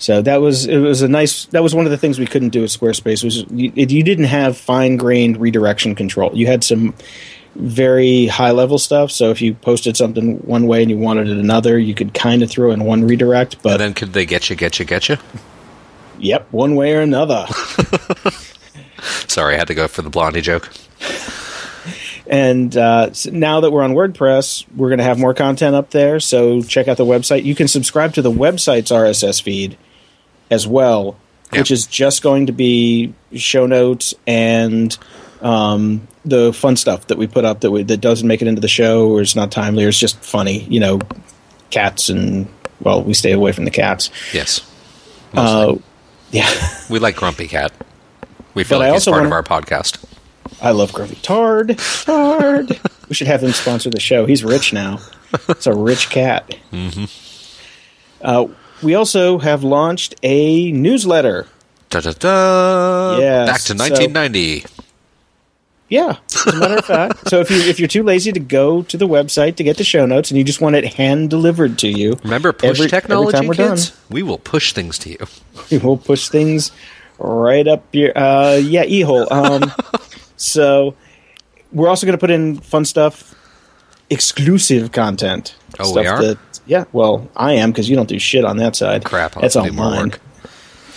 So that was it was a nice that was one of the things we couldn't do at Squarespace was you, it, you didn't have fine-grained redirection control. You had some very high-level stuff. So if you posted something one way and you wanted it another, you could kind of throw in one redirect. But and then could they get you, get you, get you? Yep, one way or another. Sorry, I had to go for the Blondie joke. And uh, so now that we're on WordPress, we're going to have more content up there. So check out the website. You can subscribe to the website's R S S feed as well, yeah. which is just going to be show notes and um, the fun stuff that we put up that we, that doesn't make it into the show or it's not timely or it's just funny. You know, cats and, well, we stay away from the cats. Yes. Uh, yeah. We like Grumpy Cat. We feel but like he's part wanna- of our podcast. I love Grumpy Tard. Tard. We should have him sponsor the show. He's rich now. It's a rich cat. Mm-hmm. Uh, we also have launched a newsletter. Da da da. Yes. Back to nineteen ninety. So, yeah. As a matter of fact. So if you if you're too lazy to go to the website to get the show notes and you just want it hand delivered to you, remember push every, technology every time we're kids. Done, we will push things to you. We will push things right up your uh, yeah e hole. Um, So we're also going to put in fun stuff, exclusive content. Oh, stuff we are? That, yeah, well, I am because you don't do shit on that side. Crap. I'll That's all mine. More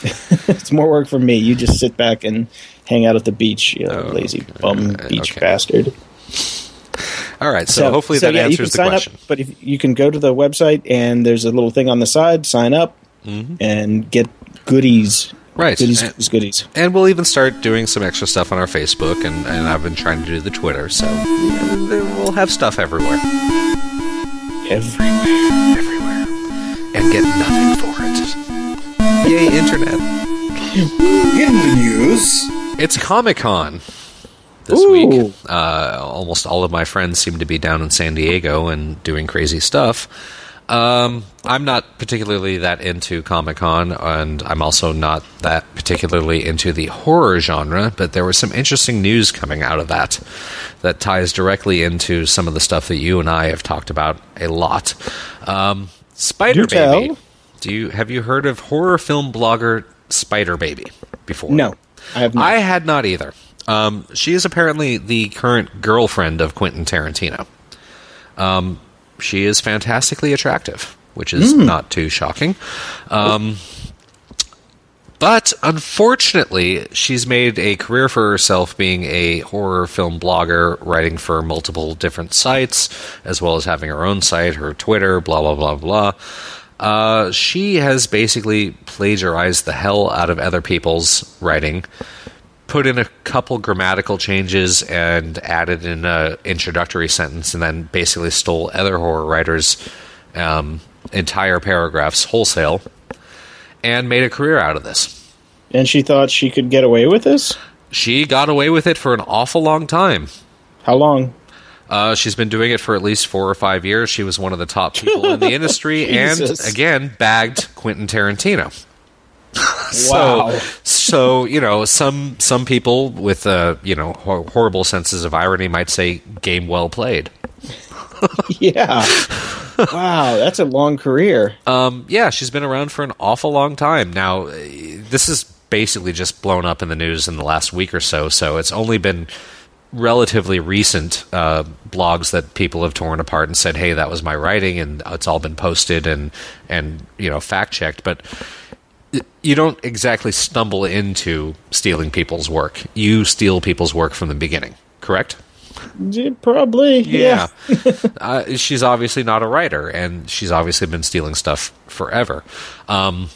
it's more work for me. You just sit back and hang out at the beach, you know, oh, lazy bum uh, beach okay. bastard. All right, so, so hopefully so, that yeah, answers the question. Up, but if you can go to the website and there's a little thing on the side, sign up mm-hmm. and get goodies. Right. Goodies, and, goodies, goodies. And we'll even start doing some extra stuff on our Facebook, and, and I've been trying to do the Twitter, so we'll have stuff everywhere. Everywhere. Everywhere. And get nothing for it. Yay, Internet. In the news. It's Comic-Con this Ooh. week. Uh, almost all of my friends seem to be down in San Diego and doing crazy stuff. Um, I'm not particularly that into Comic-Con, and I'm also not that particularly into the horror genre, but there was some interesting news coming out of that that ties directly into some of the stuff that you and I have talked about a lot. Um, Spider Do Baby. Tell. Do you have you heard of horror film blogger Spider Baby before? No, I have not. I had not either. Um, she is apparently the current girlfriend of Quentin Tarantino. Um, she is fantastically attractive, which is mm. not too shocking. Um, but unfortunately, she's made a career for herself being a horror film blogger, writing for multiple different sites, as well as having her own site, her Twitter, blah, blah, blah, blah. Uh, she has basically plagiarized the hell out of other people's writing, put in a couple grammatical changes and added in an introductory sentence, and then basically stole other horror writers' um, entire paragraphs wholesale and made a career out of this. And she thought she could get away with this? She got away with it for an awful long time. How long? Uh, she's been doing it for at least four or five years. She was one of the top people in the industry and, again, bagged Quentin Tarantino. Wow. So, so, you know, some some people with, uh, you know, hor- horrible senses of irony might say game well played. Yeah. Wow, that's a long career. Um, yeah, she's been around for an awful long time. Now, this is basically just blown up in the news in the last week or so, so it's only been relatively recent uh, blogs that people have torn apart and said, hey, that was my writing, and it's all been posted and, and you know, fact-checked. But you don't exactly stumble into stealing people's work. You steal people's work from the beginning, correct? Yeah, probably, yeah. yeah. uh, she's obviously not a writer, and she's obviously been stealing stuff forever. Um,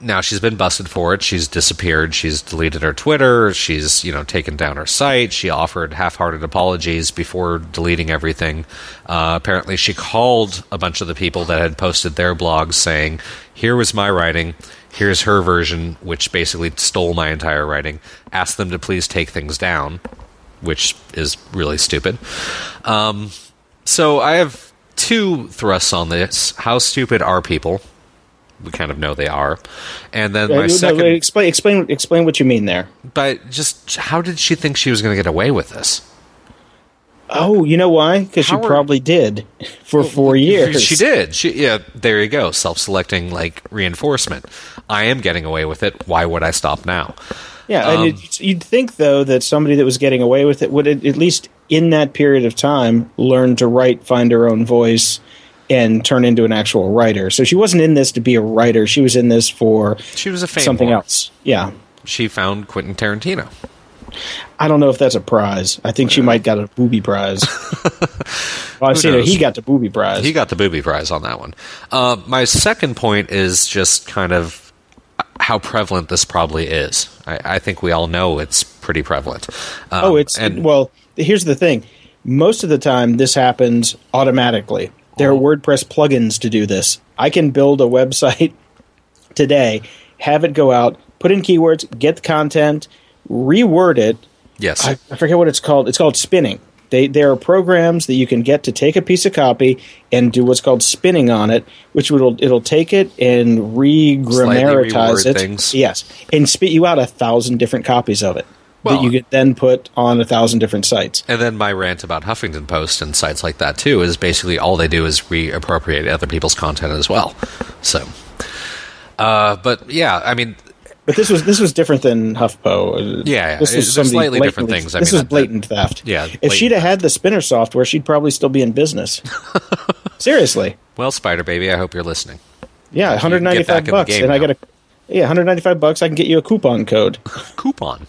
now, she's been busted for it. She's disappeared. She's deleted her Twitter. She's, you know, taken down her site. She offered half-hearted apologies before deleting everything. Uh, apparently, she called a bunch of the people that had posted their blogs saying, here was my writing. Here's her version, which basically stole my entire writing. Asked them to please take things down, which is really stupid. Um, so I have two thrusts on this. How stupid are people? We kind of know they are. And then my no, second... Wait, explain, explain, explain what you mean there. But just how did she think she was going to get away with this? Oh, you know why? Because she probably did for four years. She did. She, yeah, there you go. Self-selecting, like, reinforcement. I am getting away with it. Why would I stop now? Yeah, um, and you'd think, though, that somebody that was getting away with it would, at least in that period of time, learn to write, find her own voice, and turn into an actual writer. So she wasn't in this to be a writer. She was in this for she was a fan something boy. else. Yeah. She found Quentin Tarantino. I don't know if that's a prize. I think she might got a booby prize. Well, I've seen her. He got the booby prize. He got the booby prize on that one. Uh, my second point is just kind of how prevalent this probably is. I, I think we all know it's pretty prevalent. Um, oh, it's and, well. Here's the thing. Most of the time, this happens automatically. There are WordPress plugins to do this. I can build a website today, have it go out, put in keywords, get the content. Reword it. Yes. I, I forget what it's called. It's called spinning. They there are programs that you can get to take a piece of copy and do what's called spinning on it, which will it'll take it and re-grammaritize it. Things. Yes. And spit you out a thousand different copies of it. Well, that you could then put on a thousand different sites. And then my rant about Huffington Post and sites like that too is basically all they do is re-appropriate other people's content as well. So uh, but yeah, I mean But this was this was different than HuffPo. Yeah, yeah. This was slightly different things. This I mean, was blatant that, theft. Yeah, blatant if she'd have had the spinner software, she'd probably still be in business. Seriously. Well, Spider Baby, I hope you're listening. Yeah, one hundred ninety five bucks, and now. I got a yeah, one hundred ninety five bucks. I can get you a coupon code. coupon.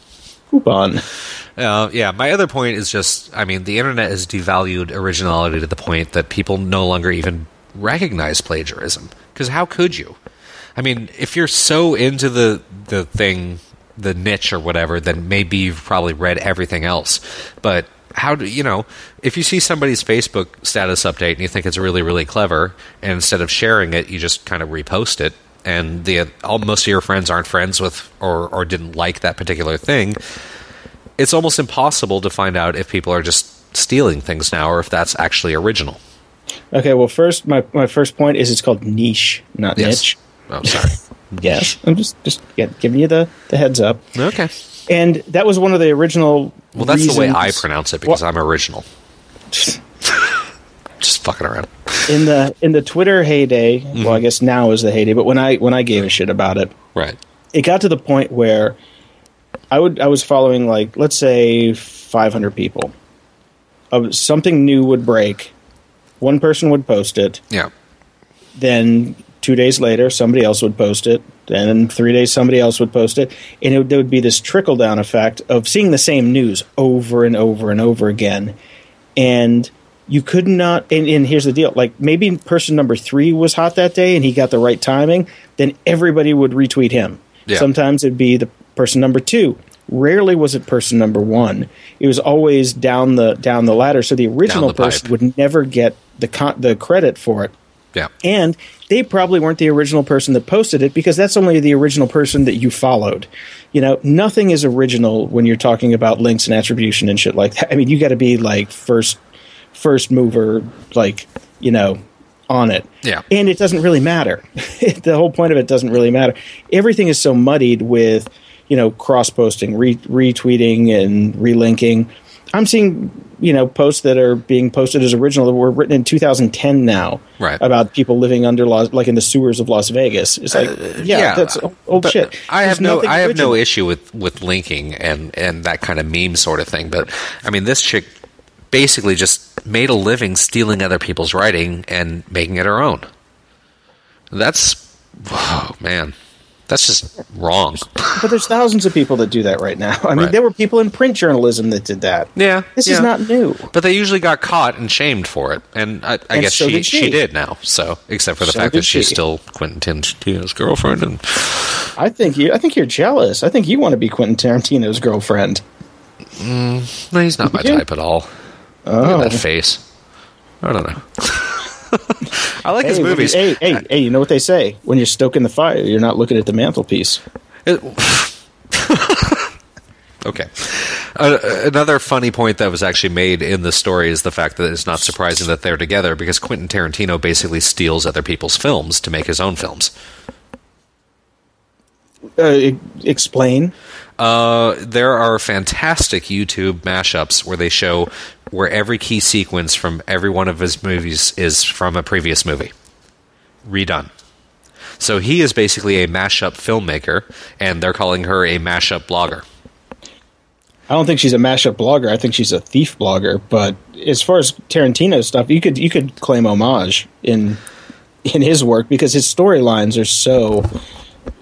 Coupon. Uh, yeah, my other point is just, I mean, the internet has devalued originality to the point that people no longer even recognize plagiarism. Because how could you? I mean, if you're so into the the thing, the niche or whatever, then maybe you've probably read everything else. But how do you know? If you see somebody's Facebook status update and you think it's really, really clever, and instead of sharing it, you just kind of repost it, and the all, most of your friends aren't friends with or, or didn't like that particular thing, it's almost impossible to find out if people are just stealing things now or if that's actually original. Okay, well, first, my, my first point is it's called niche, not yes. niche. Oh, sorry. Yes. I'm just, just yeah, giving you the, the heads up. Okay. And that was one of the original Well, that's reasons. The way I pronounce it because well, I'm original. Just, just fucking around. In the in the Twitter heyday, mm-hmm. well, I guess now is the heyday, but when I when I gave a shit about it, right. It got to the point where I would I was following, like, let's say five hundred people. Uh, something new would break. One person would post it. Yeah. Then two days later, somebody else would post it. And then three days, somebody else would post it. And it would, there would be this trickle-down effect of seeing the same news over and over and over again. And you could not – and here's the deal. Like, maybe person number three was hot that day and he got the right timing. Then everybody would retweet him. Yeah. Sometimes it would be the person number two. Rarely was it person number one. It was always down the down the ladder. So the original the person pipe. would never get the con- the credit for it. Yeah. And they probably weren't the original person that posted it because that's only the original person that you followed. You know, nothing is original when you're talking about links and attribution and shit like that. I mean, you got to be like first first mover, like, you know, on it. Yeah. And it doesn't really matter. The whole point of it doesn't really matter. Everything is so muddied with, you know, cross-posting, re- retweeting and relinking. I'm seeing, you know, posts that are being posted as original that were written in two thousand ten now, right, about people living under Las, like in the sewers of Las Vegas. It's like, uh, yeah, yeah, that's old shit. I have There's no, I have original. no issue with, with linking and, and that kind of meme sort of thing. But I mean, this chick basically just made a living stealing other people's writing and making it her own. That's, oh man. That's just wrong. But there's thousands of people that do that right now. I mean, right. there were people in print journalism that did that. Yeah. This yeah. is not new. But they usually got caught and shamed for it. And I, I and guess so she, did she. she did now. So, except for the so fact that she's she. still Quentin Tarantino's girlfriend. And I think you. I think you're jealous. I think you want to be Quentin Tarantino's girlfriend. Mm, no, he's not my yeah. type at all. Oh. Look at that face. I don't know. I like hey, his movies. You, hey, hey, I, hey! You know what they say: when you're stoking the fire, you're not looking at the mantelpiece. It, okay. Uh, another funny point that was actually made in the story is the fact that it's not surprising that they're together because Quentin Tarantino basically steals other people's films to make his own films. Uh, explain. Uh, there are fantastic YouTube mashups where they show where every key sequence from every one of his movies is from a previous movie. Redone. So he is basically a mashup filmmaker, and they're calling her a mashup blogger. I don't think she's a mashup blogger. I think she's a thief blogger. But as far as Tarantino stuff, you could you could claim homage in in his work because his storylines are so,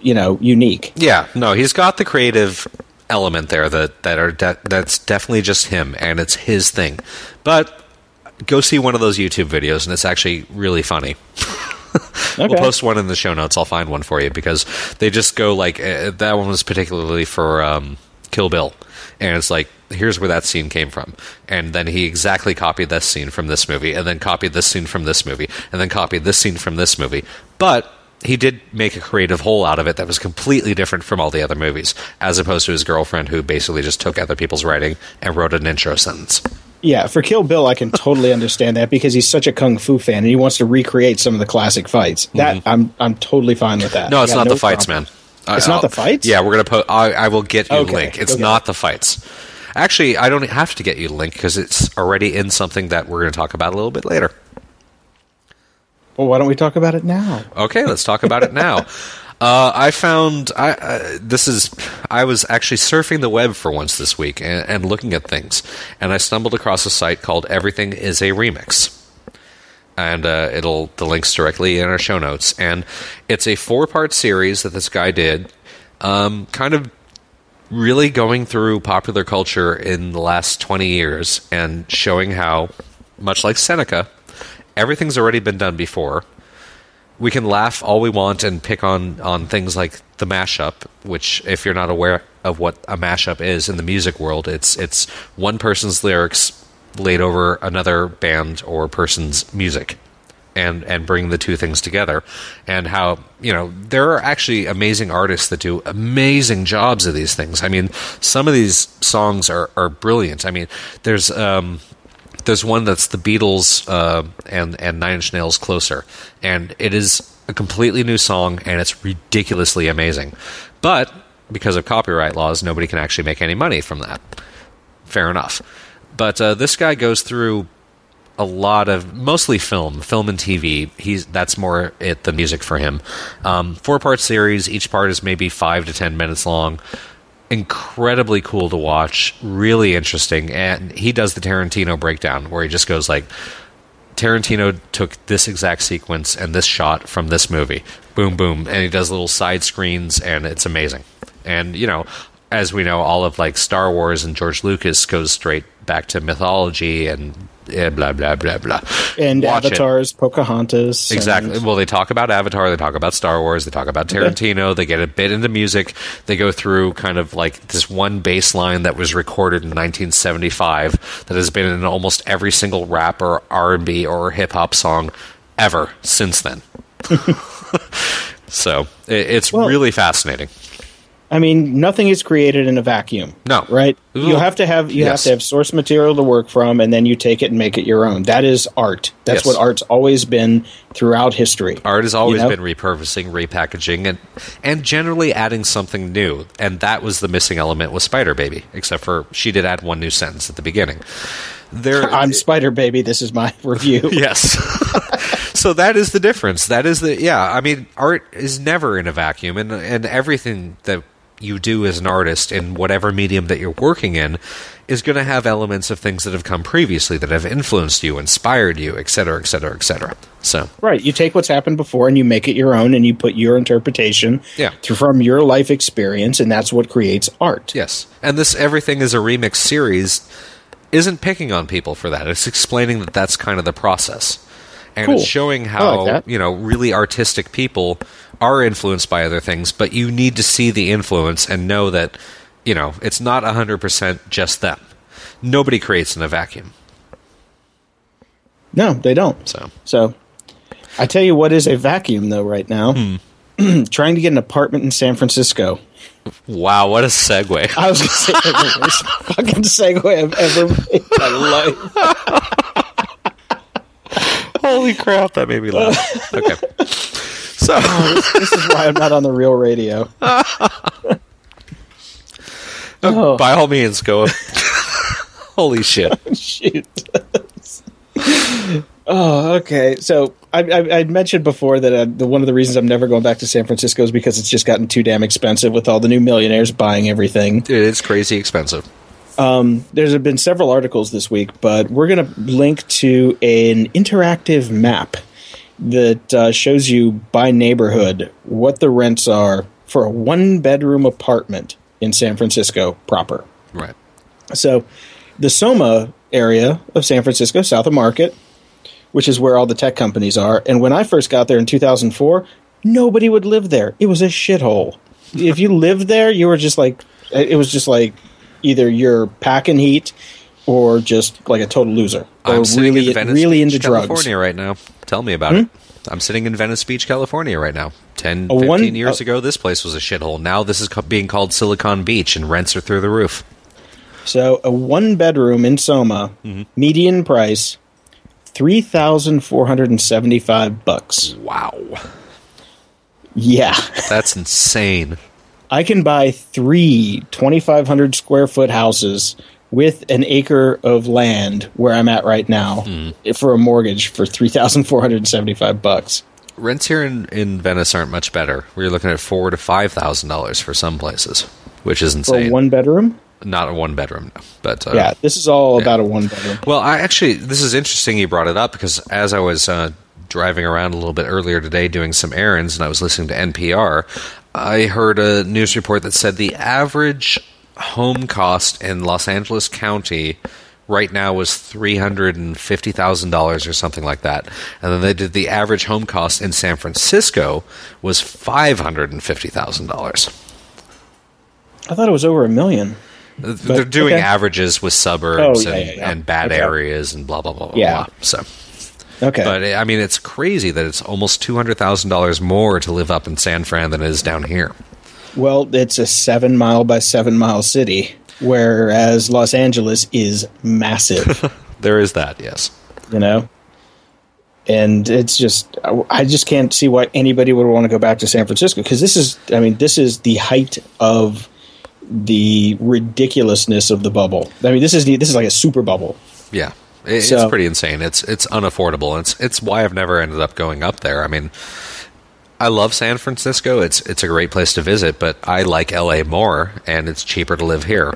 you know, unique. Yeah, no, he's got the creative element there that that are de- that's definitely just him, and it's his thing. But go see one of those YouTube videos, and it's actually really funny. Okay. We'll post one in the show notes. I'll find one for you because they just go like uh, that one was particularly for um, Kill Bill, and it's like, here's where that scene came from, and then he exactly copied this scene from this movie, and then copied this scene from this movie, and then copied this scene from this movie, but he did make a creative whole out of it that was completely different from all the other movies, as opposed to his girlfriend who basically just took other people's writing and wrote an intro sentence. Yeah, for Kill Bill, I can totally understand that because he's such a kung fu fan and he wants to recreate some of the classic fights. That mm-hmm. I'm I'm totally fine with that. No, it's not no the fights, problem. man. It's I'll, not the fights? Yeah, we're gonna. Po- I, I will get you okay. a link. It's okay. not the fights. Actually, I don't have to get you a link because it's already in something that we're going to talk about a little bit later. Well, why don't we talk about it now? Okay, let's talk about it now. uh, I found I uh, this is I was actually surfing the web for once this week and, and looking at things, and I stumbled across a site called Everything is a Remix, and uh, it'll the link's directly in our show notes. And it's a four-part series that this guy did, um, kind of really going through popular culture in the last twenty years and showing how, much like Seneca, everything's already been done before. We can laugh all we want and pick on, on things like the mashup, which, if you're not aware of what a mashup is in the music world, it's it's one person's lyrics laid over another band or person's music, and, and bring the two things together. And how, you know, there are actually amazing artists that do amazing jobs of these things. I mean, some of these songs are, are brilliant. I mean, there's um, There's one that's the Beatles uh, and and Nine Inch Nails Closer, and it is a completely new song, and it's ridiculously amazing. But because of copyright laws, nobody can actually make any money from that. Fair enough. But uh, this guy goes through a lot of mostly film, film and T V. He's that's more it than music for him. Um, four part series. Each part is maybe five to ten minutes long. Incredibly cool to watch, really interesting, and he does the Tarantino breakdown where he just goes like, Tarantino took this exact sequence and this shot from this movie, boom boom, and he does little side screens, and it's amazing. And you know, as we know, all of like Star Wars and George Lucas goes straight back to mythology and blah blah blah blah, and watch Avatar's it. Pocahontas, exactly. And well, they talk about Avatar, they talk about Star Wars, they talk about Tarantino, okay. They get a bit into music, they go through kind of like this one bass line that was recorded in nineteen seventy-five that has been in almost every single rap or R and B or hip-hop song ever since then. So it, it's well, really fascinating. I mean, nothing is created in a vacuum. No. Right? You have to have you yes. have to have source material to work from, and then you take it and make it your own. That is art. That's yes. what art's always been throughout history. Art has always you know? been repurposing, repackaging, and and generally adding something new. And that was the missing element with Spider Baby, except for she did add one new sentence at the beginning. There, I'm it, Spider Baby, this is my review. Yes. So that is the difference. That is the yeah, I mean, art is never in a vacuum, and and everything that you do as an artist in whatever medium that you're working in is going to have elements of things that have come previously that have influenced you, inspired you, et cetera, et cetera, et cetera. So, right. You take what's happened before and you make it your own, and you put your interpretation yeah. through, from your life experience, and that's what creates art. Yes. And this Everything is a Remix series isn't picking on people for that. It's explaining that that's kind of the process. And cool. It's showing how, like you know, really artistic people are influenced by other things, but you need to see the influence and know that, you know, it's not one hundred percent just them. Nobody creates in a vacuum. No, they don't. So, so I tell you what is a vacuum, though, right now. Hmm. Trying to get an apartment in San Francisco. Wow, what a segue. I was going to say, the worst fucking segue I've ever made in my life. Holy crap, that made me laugh. Okay. So oh, this, this is why I'm not on the real radio. oh. No, by all means, go. Holy shit. Shoot. Oh, okay. So I, I, I mentioned before that uh, the, one of the reasons I'm never going back to San Francisco is because it's just gotten too damn expensive with all the new millionaires buying everything. It's crazy expensive. Um, there's been several articles this week, but we're going to link to an interactive map that uh, shows you by neighborhood what the rents are for a one-bedroom apartment in San Francisco proper. Right. So the SoMa area of San Francisco, south of Market, which is where all the tech companies are, and when I first got there in two thousand four, nobody would live there. It was a shithole. If you lived there, you were just like – it was just like – either you're packing heat or just like a total loser. Or I'm sitting really, in Venice really Beach, into drugs. California right now. Tell me about hmm? it. I'm sitting in Venice Beach, California right now. ten, fifteen years uh, ago, this place was a shithole. Now this is co- being called Silicon Beach, and rents are through the roof. So a one-bedroom in SoMa, mm-hmm. median price, three thousand four hundred seventy-five bucks. Wow. Yeah. That's insane. I can buy three twenty-five hundred square foot houses with an acre of land where I'm at right now mm. for a mortgage for three thousand four hundred seventy-five bucks. Rents here in, in Venice aren't much better. We're looking at four to five thousand dollars for some places, which is insane. For a one bedroom? Not a one bedroom, no. But uh, yeah, this is all yeah. about a one bedroom. Well, I actually, this is interesting. You brought it up because as I was uh, driving around a little bit earlier today doing some errands, and I was listening to N P R. I heard a news report that said the average home cost in Los Angeles County right now was three hundred fifty thousand dollars or something like that. And then they did the average home cost in San Francisco was five hundred fifty thousand dollars. I thought it was over a million. They're doing okay. averages with suburbs oh, yeah, and, yeah, yeah. and bad okay. areas and blah, blah, blah, blah, yeah. blah. So. Okay. But, I mean, it's crazy that it's almost two hundred thousand dollars more to live up in San Fran than it is down here. Well, it's a seven-mile by seven-mile city, whereas Los Angeles is massive. there is that, yes. You know? And it's just, I just can't see why anybody would want to go back to San Francisco, because this is, I mean, this is the height of the ridiculousness of the bubble. I mean, this is this is like a super bubble. Yeah, it, so, it's pretty insane. It's it's unaffordable. It's it's why I've never ended up going up there. I mean, I love San Francisco. It's it's a great place to visit, but I like L A more, and it's cheaper to live here.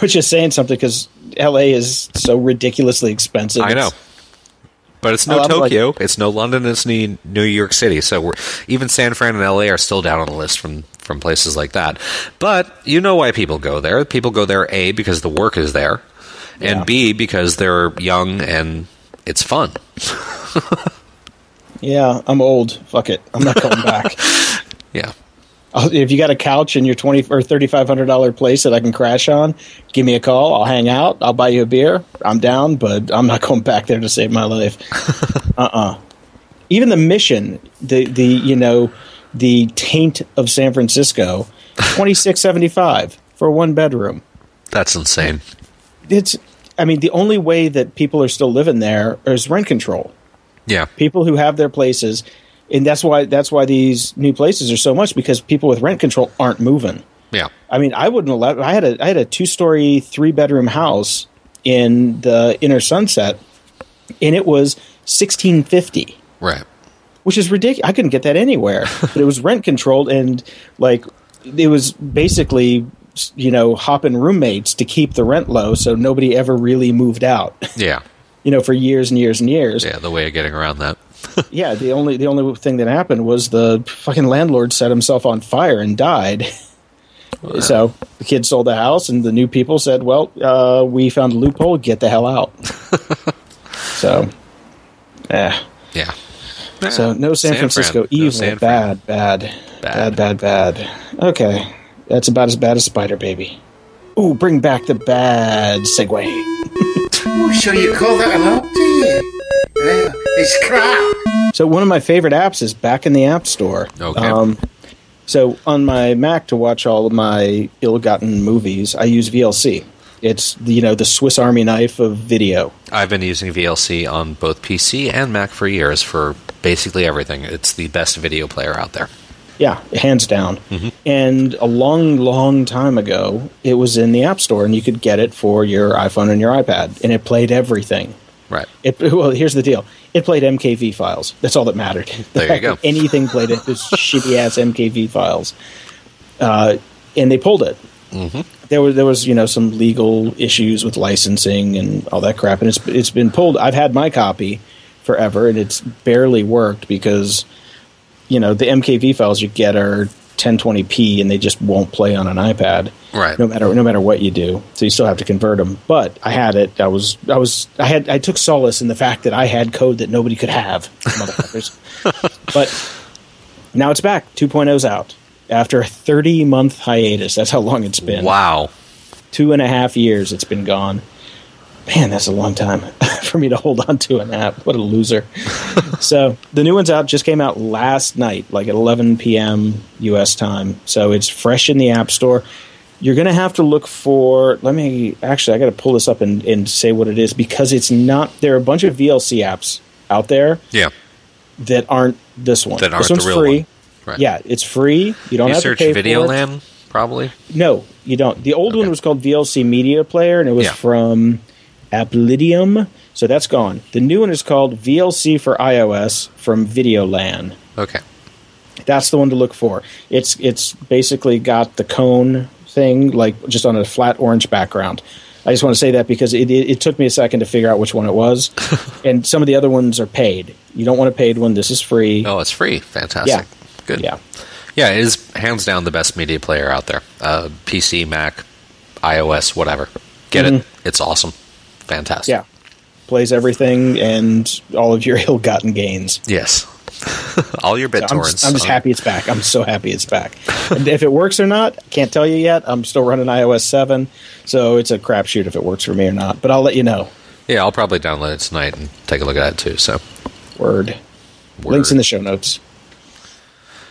Which is saying something, because L A is so ridiculously expensive. I know. But it's no Tokyo, like, it's no London, it's New York City. So we're, even San Fran and L A are still down on the list from, from places like that. But you know why people go there. People go there, A, because the work is there, and yeah. B, because they're young and it's fun. Yeah, I'm old. Fuck it. I'm not coming back. Yeah. If you got a couch in your twenty or thirty-five hundred dollars place that I can crash on, give me a call. I'll hang out. I'll buy you a beer. I'm down, but I'm not going back there to save my life. Uh-uh. Even the mission, the the you know the taint of San Francisco, twenty-six seventy-five for one bedroom. That's insane. It's. I mean, the only way that people are still living there is rent control. Yeah, people who have their places. And that's why that's why these new places are so much, because people with rent control aren't moving. Yeah, I mean, I wouldn't allow. I had a I had a two story three bedroom house in the Inner Sunset, and it was sixteen fifty. Right, which is ridiculous. I couldn't get that anywhere, but it was rent controlled, and like it was basically, you know, hopping roommates to keep the rent low, so nobody ever really moved out. Yeah, you know, for years and years and years. Yeah, the way of getting around that. Yeah, the only the only thing that happened was the fucking landlord set himself on fire and died. Wow. So the kid sold the house, and the new people said, well, uh, we found a loophole, get the hell out. So, eh. Yeah. Yeah. So no San, San Francisco, Fran. Evil, no San bad, bad, bad, bad, bad, bad. Okay, that's about as bad as Spider Baby. Ooh, bring back the bad segue. Oh, so you call that an up, do you? Yeah, it's crap. So one of my favorite apps is back in the App Store. Okay. Um, so on my Mac to watch all of my ill-gotten movies, I use V L C. It's, you know, the Swiss Army knife of video. I've been using V L C on both P C and Mac for years for basically everything. It's the best video player out there. Yeah, hands down. Mm-hmm. And a long, long time ago, it was in the App Store, and you could get it for your iPhone and your iPad, and it played everything. Right. It, well, here's the deal. It played M K V files. That's all that mattered. The there you go. Anything played it. This shitty ass M K V files, uh, and they pulled it. Mm-hmm. There was there was you know some legal issues with licensing and all that crap, and it's it's been pulled. I've had my copy forever, and it's barely worked because you know the M K V files you get are ten twenty p, and they just won't play on an iPad. Right. No matter no matter what you do, so you still have to convert them. But I had it. I was I was I had I took solace in the fact that I had code that nobody could have, motherfuckers. But now it's back. two point oh's out after a thirty month hiatus. That's how long it's been. Wow, two and a half years it's been gone. Man, that's a long time for me to hold on to an app. What a loser. So the new one's out, just came out last night, like at eleven p.m. U S time. So it's fresh in the App Store. You're going to have to look for – let me – actually, I got to pull this up and, and say what it is, because it's not – there are a bunch of V L C apps out there yeah. that aren't this one. That aren't this one's the real free. One. Right. Yeah, it's free. You don't you have to pay for it. You search Videoland probably? No, you don't. The old okay. one was called V L C Media Player, and it was yeah. from – Applitium, so that's gone. The new one is called V L C for iOS from Videoland. Okay, that's the one to look for. It's it's basically got the cone thing, like just on a flat orange background. I just want to say that because it, it, it took me a second to figure out which one it was, and some of the other ones are paid. You don't want a paid one. This is free. Oh, it's free. Fantastic. Yeah. Good. Yeah, yeah. It is hands down the best media player out there. Uh, P C, Mac, iOS, whatever. Get mm-hmm. it. It's awesome. Fantastic. Yeah. Plays everything and all of your ill-gotten gains. Yes. All your BitTorrents. So I'm just, I'm just oh. happy it's back. I'm so happy it's back. And if it works or not, can't tell you yet. I'm still running iOS seven, so it's a crapshoot if it works for me or not. But I'll let you know. Yeah, I'll probably download it tonight and take a look at it too. So, Word. Word. Links in the show notes.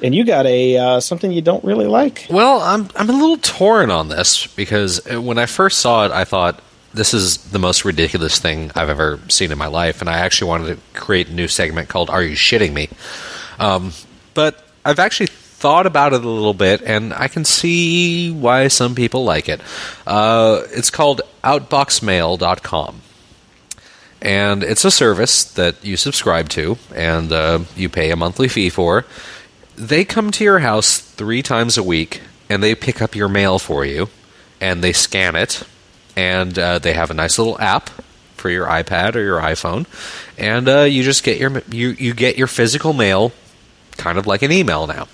And you got a uh, something you don't really like. Well, I'm I'm a little torn on this because when I first saw it, I thought, This is the most ridiculous thing I've ever seen in my life, and I actually wanted to create a new segment called Are You Shitting Me? Um, but I've actually thought about it a little bit, and I can see why some people like it. Uh, it's called outbox mail dot com, and it's a service that you subscribe to, and uh, you pay a monthly fee for. They come to your house three times a week, and they pick up your mail for you, and they scan it. And uh, they have a nice little app for your iPad or your iPhone, and uh, you just get your you you get your physical mail, kind of like an email now.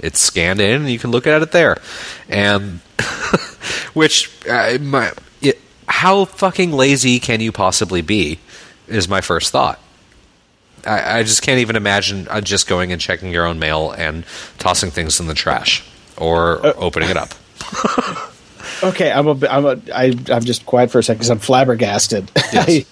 It's scanned in, and you can look at it there. And which uh, my it, how fucking lazy can you possibly be? Is my first thought. I, I just can't even imagine just going and checking your own mail and tossing things in the trash or uh- opening it up. Okay, I'm a, I'm a, I, I'm just quiet for a second because I'm flabbergasted. Yes. I,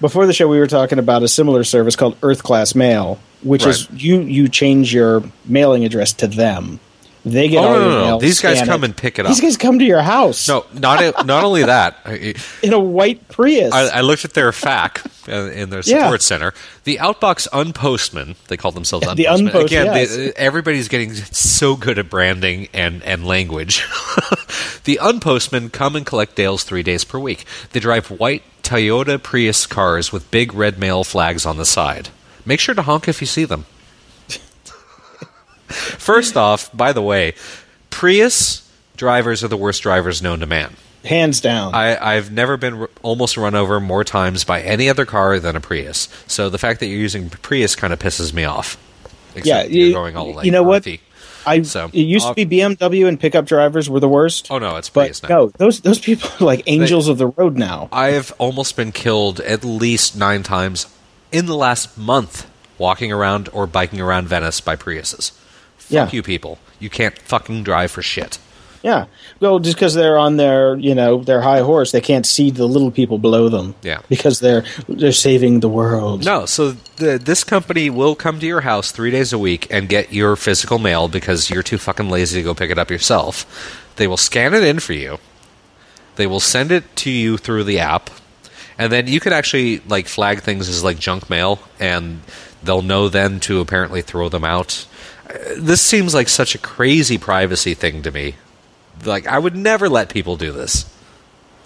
before the show, we were talking about a similar service called Earth Class Mail, which right. is you, you change your mailing address to them. They get oh, all no, your no, mail. No. These guys come it. and pick it up. These guys come to your house. No, not not only that. In a white Prius. I, I looked at their F A Q in their support yeah. center. The Outbox Unpostman, they call themselves Unpostman. The Unpostman. Again, yes. they, everybody's getting so good at branding and, and language. The Unpostmen come and collect Dale's three days per week. They drive white Toyota Prius cars with big red mail flags on the side. Make sure to honk if you see them. First off, by the way, Prius drivers are the worst drivers known to man. Hands down. I, I've never been r- almost run over more times by any other car than a Prius. So the fact that you're using Prius kind of pisses me off. Yeah, you, you're going all like, you know what? I, so, it used uh, to be B M W and pickup drivers were the worst. Oh, no, it's Prius now. No, those, those people are like angels they, of the road now. I've almost been killed at least nine times in the last month walking around or biking around Venice by Priuses. Yeah. Fuck you people. You can't fucking drive for shit. Yeah. Well, just because they're on their, you know, their high horse, they can't see the little people below them. Yeah. Because they're they're saving the world. No, so the, this company will come to your house three days a week and get your physical mail because you're too fucking lazy to go pick it up yourself. They will scan it in for you. They will send it to you through the app. And then you can actually, like, flag things as, like, junk mail. And they'll know then to apparently throw them out. This seems like such a crazy privacy thing to me. Like, I would never let people do this.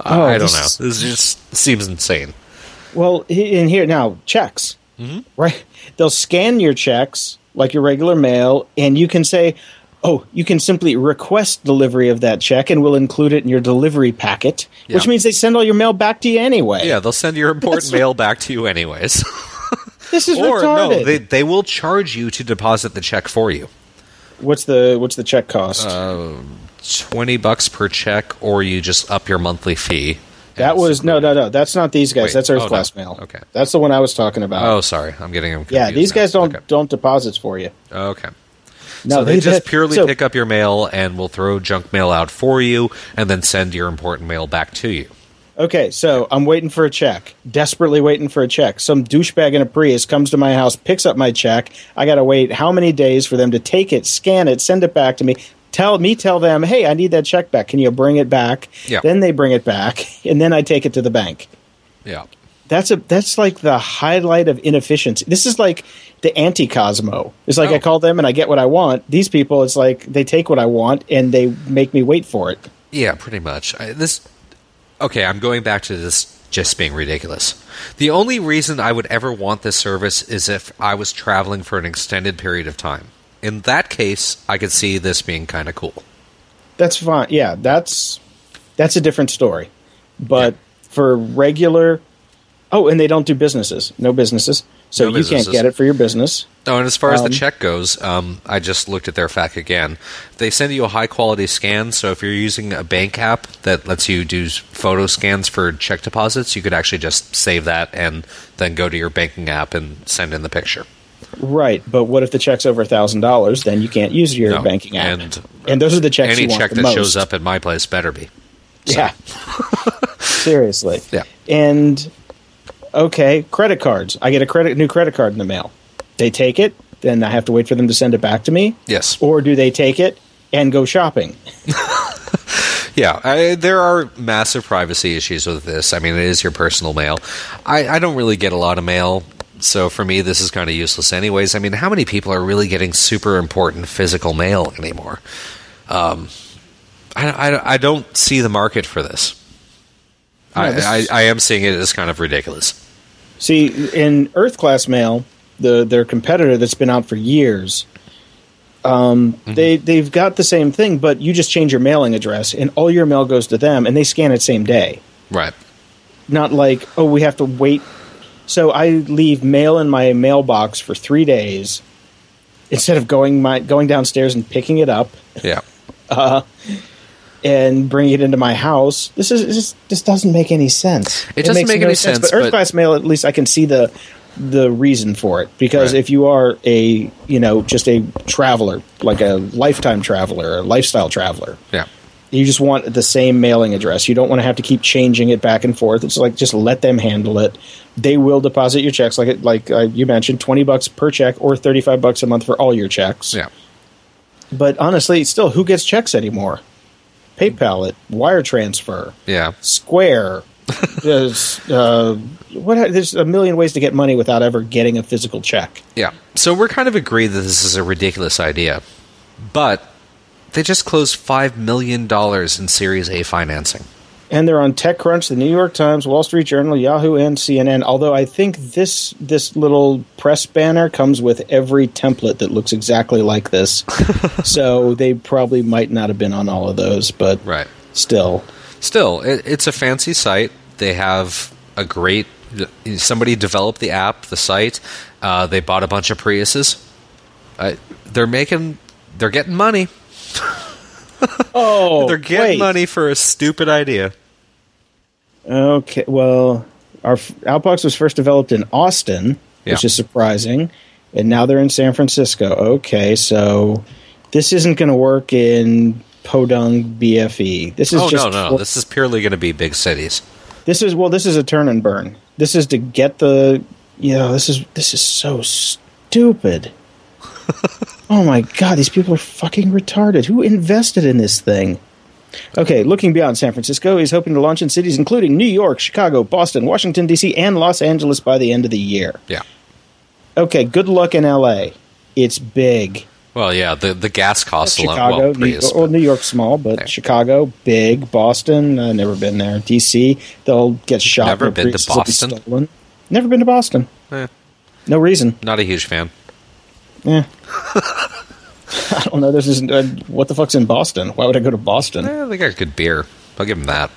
Oh, I don't this know. This just seems insane. Well, in here now, checks. Mm-hmm. Right? They'll scan your checks like your regular mail, and you can say, oh, you can simply request delivery of that check, and we'll include it in your delivery packet, yeah. which means they send all your mail back to you anyway. Yeah, they'll send your important That's mail back to you anyways. This is or, retarded. No, they, they will charge you to deposit the check for you. What's the what's the check cost? Uh, Twenty bucks per check, or you just up your monthly fee. That was no, no, no. That's not these guys. Wait, that's Earth oh, Class no. Mail. Okay, that's the one I was talking about. Oh, sorry, I'm getting them confused. Yeah, these now. guys don't okay. don't deposits for you. Okay. No, so they, they just purely so, pick up your mail and will throw junk mail out for you, and then send your important mail back to you. Okay, so I'm waiting for a check. Desperately waiting for a check. Some douchebag in a Prius comes to my house, picks up my check. I got to wait how many days for them to take it, scan it, send it back to me. Tell me, tell them, hey, I need that check back. Can you bring it back? Yeah. Then they bring it back, and then I take it to the bank. Yeah. That's a that's like the highlight of inefficiency. This is like the anti-Cosmo. It's like oh. I call them and I get what I want. These people, it's like they take what I want, and they make me wait for it. Yeah, pretty much. I, this... Okay, I'm going back to this just being ridiculous. The only reason I would ever want this service is if I was traveling for an extended period of time. In that case, I could see this being kind of cool. That's fine. Yeah, that's that's a different story. But yeah. for regular... Oh, and they don't do businesses. No businesses. So no you businesses. can't get it for your business. Oh, and as far as um, the check goes, um, I just looked at their F A Q again. They send you a high-quality scan, so if you're using a bank app that lets you do photo scans for check deposits, you could actually just save that and then go to your banking app and send in the picture. Right, but what if the check's over one thousand dollars? Then you can't use your no, banking app. And, and those are the checks you want the most. Any check that shows up at my place better be. So. Yeah. Seriously. Yeah. And... Okay, credit cards. I get a credit new credit card in the mail. They take it, then I have to wait for them to send it back to me? Yes. Or do they take it and go shopping? Yeah, I, there are massive privacy issues with this. I mean, it is your personal mail. I, I don't really get a lot of mail, so for me, this is kind of useless anyways. I mean, how many people are really getting super important physical mail anymore? Um, I, I, I don't see the market for this. No, I, this is- I, I am seeing it as kind of ridiculous. See, in Earth Class Mail, the their competitor that's been out for years, um, mm-hmm. they, they've got the same thing, but you just change your mailing address, and all your mail goes to them, and they scan it same day. Right. Not like, oh, we have to wait. So I leave mail in my mailbox for three days instead of going my going downstairs and picking it up. Yeah. uh, and bring it into my house. This is this, this doesn't make any sense. It, it doesn't make no any sense. sense but Earth Class Mail, at least I can see the the reason for it. Because right. if you are a you know just a traveler, like a lifetime traveler, a lifestyle traveler, yeah, you just want the same mailing address. You don't want to have to keep changing it back and forth. It's like just let them handle it. They will deposit your checks, like it, like uh, you mentioned, twenty bucks per check or thirty five bucks a month for all your checks. Yeah. But honestly, still, who gets checks anymore? PayPal, it wire transfer, yeah, Square. There's uh, what? There's a million ways to get money without ever getting a physical check. Yeah, so we're kind of agreed that this is a ridiculous idea, but they just closed five million dollars in Series A financing, and they're on TechCrunch, the New York Times, Wall Street Journal, Yahoo, and C N N. Although I think this this little press banner comes with every template that looks exactly like this, so they probably might not have been on all of those, but right. still, still, it, it's a fancy site. They have a great somebody developed the app, the site. Uh, they bought a bunch of Priuses. Uh, they're making, they're getting money. Oh, they're getting wait. money for a stupid idea. Okay, well, our Outbox was first developed in Austin, yeah. which is surprising, and now they're in San Francisco. Okay, so this isn't going to work in Podunk, B F E. This is oh just no, no, pl- this is purely going to be big cities. This is well, this is a turn and burn. This is to get the you know, this is this is so stupid. Oh my God, these people are fucking retarded. Who invested in this thing? Okay, looking beyond San Francisco, he's hoping to launch in cities including New York, Chicago, Boston, Washington, D C, and Los Angeles by the end of the year. Yeah. Okay, good luck in L A. It's big. Well, yeah, the, the gas costs a lot. Chicago, well, New, well, New York's small, but there. Chicago, big. Boston, uh, never been there. D C, they'll get shot. Never been to Boston? Never been to Boston. Eh. No reason. Not a huge fan. Yeah. I don't know. This is uh, what the fuck's in Boston? Why would I go to Boston? Eh, they got good beer. I'll give them that.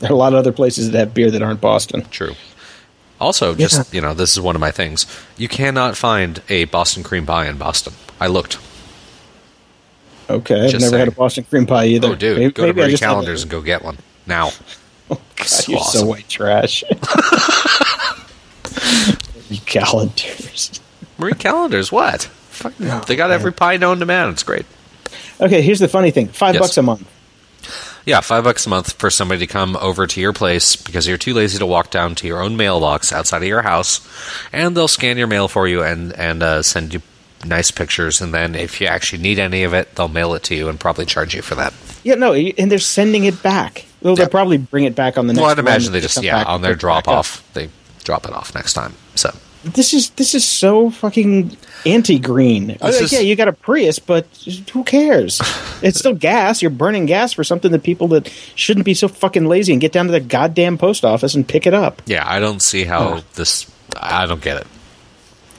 There are a lot of other places that have beer that aren't Boston. True. Also, just yeah. you know, this is one of my things. You cannot find a Boston cream pie in Boston. I looked. Okay, just I've never saying. had a Boston cream pie either. Oh, dude, maybe, go maybe to Marie Callender's and go get one now. Oh, God, so you're awesome. So white trash. Marie Callender's. Marie Callender's, what? Fuck no, they got man. every pie known to man. It's great. Okay, here's the funny thing. Five yes. bucks a month. Yeah, five bucks a month for somebody to come over to your place because you're too lazy to walk down to your own mailbox outside of your house, and they'll scan your mail for you and, and uh, send you nice pictures, and then if you actually need any of it, they'll mail it to you and probably charge you for that. Yeah, no, and they're sending it back. Well, yeah. They'll probably bring it back on the next Well, I'd imagine they just, yeah, on their drop-off, they drop it off next time, so... This is this is so fucking anti-green. Like, is, yeah, you got a Prius, but who cares? It's still gas. You're burning gas for something that people that shouldn't be so fucking lazy and get down to the goddamn post office and pick it up. Yeah, I don't see how uh. this – I don't get it.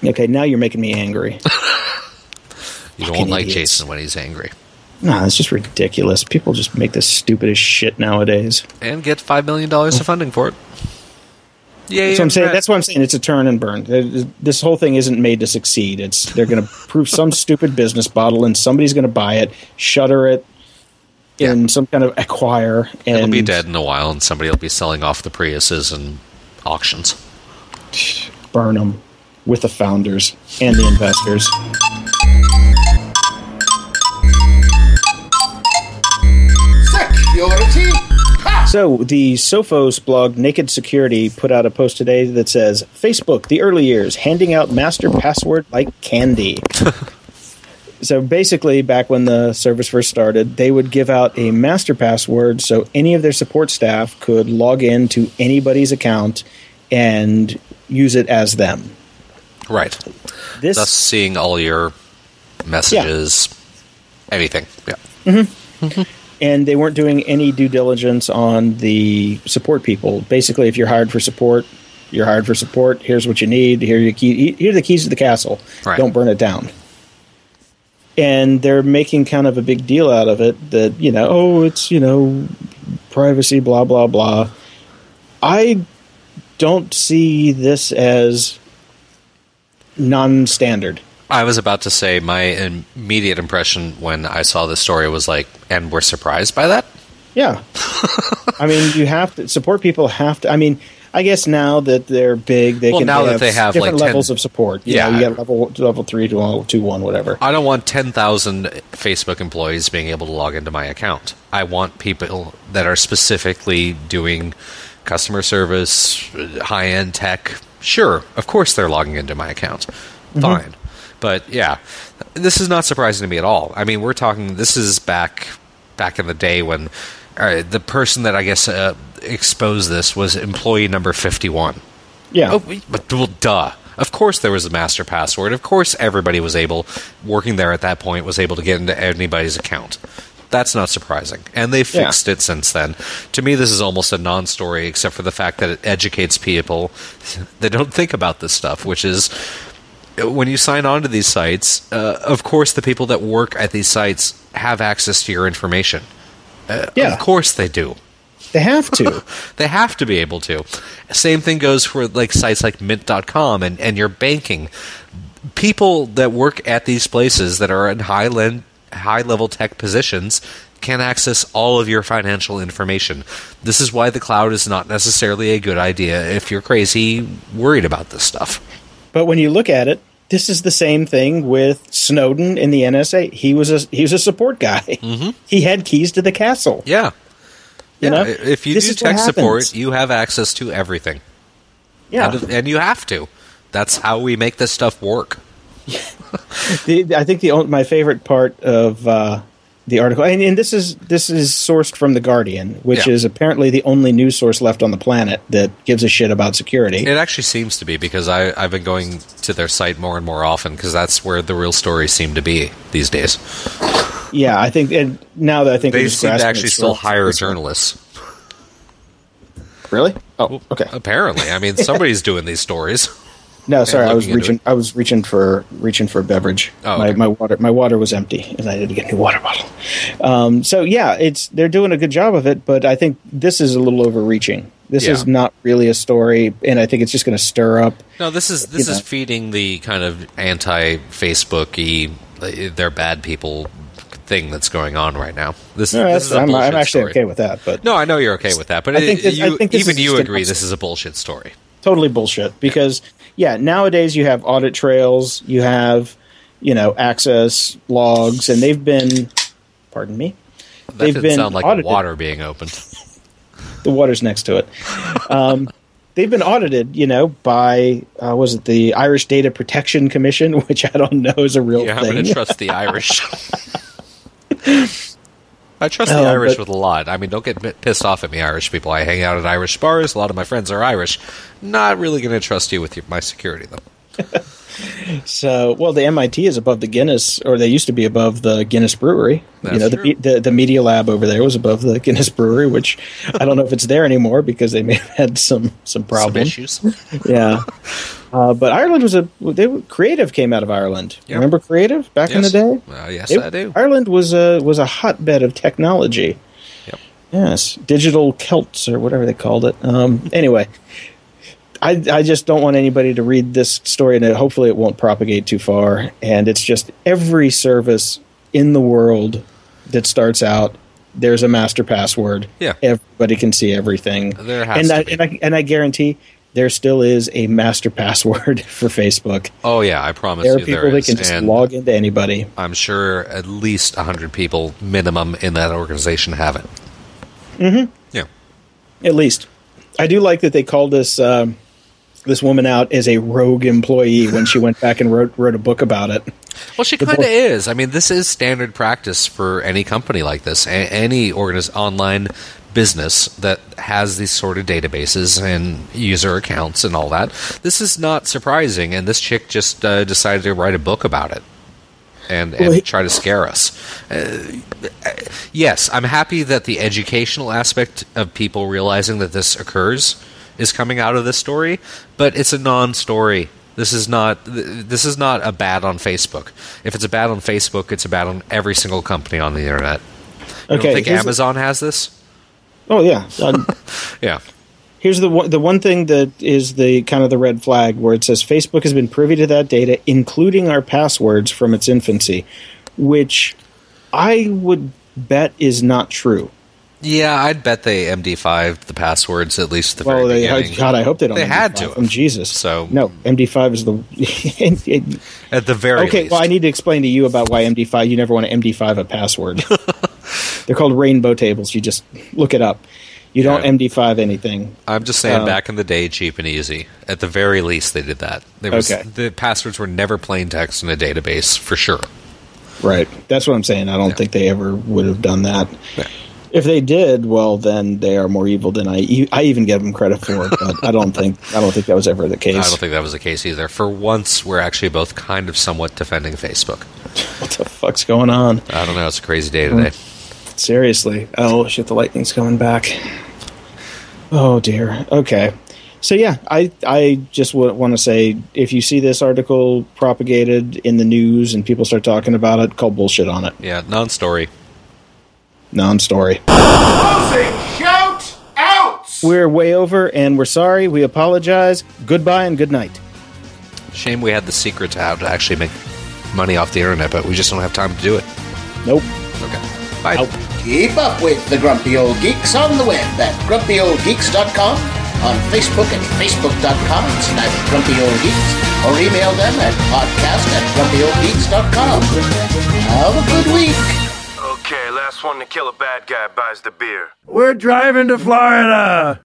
Okay, now you're making me angry. You fucking don't like idiots. Jason when he's angry. No, it's just ridiculous. People just make the stupidest shit nowadays. And get five million dollars of funding for it. Yeah, that's, yeah, what I'm saying. Right. That's what I'm saying. It's a turn and burn. This whole thing isn't made to succeed. It's they're going to prove some stupid business model, and somebody's going to buy it, shutter it yeah. in some kind of acquire. And it'll be dead in a while, and somebody will be selling off the Priuses and auctions. Burn them with the founders and the investors. Security. So the Sophos blog Naked Security put out a post today that says, Facebook, the early years, handing out master password like candy. So basically, back when the service first started, they would give out a master password so any of their support staff could log in to anybody's account and use it as them. Right. This, Thus seeing all your messages, yeah. Anything. Yeah. Mm-hmm. Mm-hmm. And they weren't doing any due diligence on the support people. Basically, if you're hired for support, you're hired for support. Here's what you need. Here are, your key, here are the keys to the castle. Right. Don't burn it down. And they're making kind of a big deal out of it that, you know, oh, it's, you know, privacy, blah, blah, blah. I don't see this as non-standard. I was about to say my immediate impression when I saw this story was like, and we're surprised by that? Yeah. I mean, you have to, support people have to, I mean, I guess now that they're big, they well, can now have, that they have different like levels ten, of support. You yeah, know, you got level level three to level two one, whatever. I don't want ten thousand Facebook employees being able to log into my account. I want people that are specifically doing customer service, high end tech. Sure, of course they're logging into my account. Fine, mm-hmm. But yeah, this is not surprising to me at all. I mean, we're talking. This is back back in the day when uh, the person that I guess. Uh, expose this was employee number fifty-one. Yeah. Oh, but well, duh. Of course there was a master password. Of course everybody was able, working there at that point, was able to get into anybody's account. That's not surprising. And they fixed yeah. it since then. To me, this is almost a non-story, except for the fact that it educates people that don't think about this stuff, which is when you sign on to these sites, uh, of course the people that work at these sites have access to your information. Uh, yeah. Of course they do. They have to. They have to be able to. Same thing goes for like sites like mint dot com and, and your banking. People that work at these places that are in high le- high-level tech positions can access all of your financial information. This is why the cloud is not necessarily a good idea if you're crazy worried about this stuff. But when you look at it, this is the same thing with Snowden in the N S A. He was a, he was a support guy. Mm-hmm. He had keys to the castle. Yeah. You yeah, know? If you this do tech support, you have access to everything. Yeah. And, and you have to. That's how we make this stuff work. Yeah. the, I think the my favorite part of uh, the article, and, and this is this is sourced from The Guardian, which yeah. is apparently the only news source left on the planet that gives a shit about security. It actually seems to be, because I, I've been going to their site more and more often, because that's where the real stories seem to be these days. Yeah, I think, and now that I think they seem to actually still hire journalists. Really? Oh, okay. Apparently, I mean, somebody's doing these stories. No, sorry, I was reaching. I was reaching for reaching for a beverage. Oh, okay. my, my water, my water was empty, and I had to get a new water bottle. Um, so yeah, it's they're doing a good job of it, but I think this is a little overreaching. This yeah. is not really a story, and I think it's just going to stir up. No, this is this is know. feeding the kind of anti-Facebook-y, they're bad people thing that's going on right now. This, no, this is a I'm, bullshit I'm actually story. okay with that. But no, I know you're okay with that. But I think this, you, I think even you agree this is a bullshit story. Totally bullshit. Because yeah, nowadays you have audit trails, you have you know access logs, and they've been. Pardon me. That they've didn't been sound like audited. Water being opened. The water's next to it. Um, they've been audited, you know, by uh, was it the Irish Data Protection Commission, which I don't know is a real yeah, thing. I'm going to trust the Irish. I trust the um, Irish but, with a lot. I mean, don't get pissed off at me, Irish people. I hang out at Irish bars. A lot of my friends are Irish. Not really going to trust you with your, my security, though. So, well, the M I T is above the Guinness, or they used to be above the Guinness Brewery. That's you know, the, the the media lab over there was above the Guinness Brewery, which I don't know if it's there anymore because they may have had some some problems, some issues. Yeah, uh, but Ireland was a they Creative came out of Ireland. Yep. Remember Creative back yes. in the day? Uh, yes, it, I do. Ireland was a was a hotbed of technology. Yep. Yes, digital Celts or whatever they called it. Um, anyway. I, I just don't want anybody to read this story, and hopefully it won't propagate too far. And it's just every service in the world that starts out, there's a master password. Yeah. Everybody can see everything. There has and to I, be. And I, and I guarantee there still is a master password for Facebook. Oh, yeah, I promise you there is. There are people that can just and log into anybody. I'm sure at least one hundred people minimum in that organization have it. Mm-hmm. Yeah. At least. I do like that they call this... Um, this woman out as a rogue employee when she went back and wrote wrote a book about it. Well, she kind of is. I mean, this is standard practice for any company like this, a- any organiz- online business that has these sort of databases and user accounts and all that. This is not surprising, and this chick just uh, decided to write a book about it and, and well, he- try to scare us. Uh, yes, I'm happy that the educational aspect of people realizing that this occurs is coming out of this story, but it's a non-story. This is not this is not a bad on Facebook. If it's a bad on Facebook, it's a bad on every single company on the internet. You okay, don't think Amazon a- has this? Oh yeah, um, yeah. Here's the one, the one thing that is the kind of the red flag where it says Facebook has been privy to that data, including our passwords, from its infancy, which I would bet is not true. Yeah, I'd bet they M D five'd the passwords, at least the well, very they, beginning. God, I hope they don't. They M D five had to. Have. Jesus. So, no, M D five is the... it, it, at the very okay, least. Well, I need to explain to you about why M D five... You never want to M D five a password. They're called rainbow tables. You just look it up. You yeah. don't M D five anything. I'm just saying um, back in the day, cheap and easy. At the very least, they did that. There was, okay. The passwords were never plain text in a database, for sure. Right. That's what I'm saying. I don't yeah. think they ever would have done that. Yeah. If they did, well, then they are more evil than I. I even give them credit for it, but I don't think I don't think that was ever the case. I don't think that was the case either. For once, we're actually both kind of somewhat defending Facebook. What the fuck's going on? I don't know. It's a crazy day today. Seriously. Oh shit! The lightning's coming back. Oh dear. Okay. So yeah, I I just w- want to say if you see this article propagated in the news and people start talking about it, call bullshit on it. Yeah, non-story. Non-story. Closing shout outs. We're way over, and we're sorry. We apologize. Goodbye and good night. Shame we had the secret to how to actually make money off the internet, but we just don't have time to do it. Nope. Okay. Bye. Nope. Keep up with the Grumpy Old Geeks on the web at grumpy old geeks dot com, on Facebook at facebook dot com slash grumpy old geeks, or email them at podcast at grumpy old geeks dot com. Have a good week. Okay, last one to kill a bad guy buys the beer. We're driving to Florida!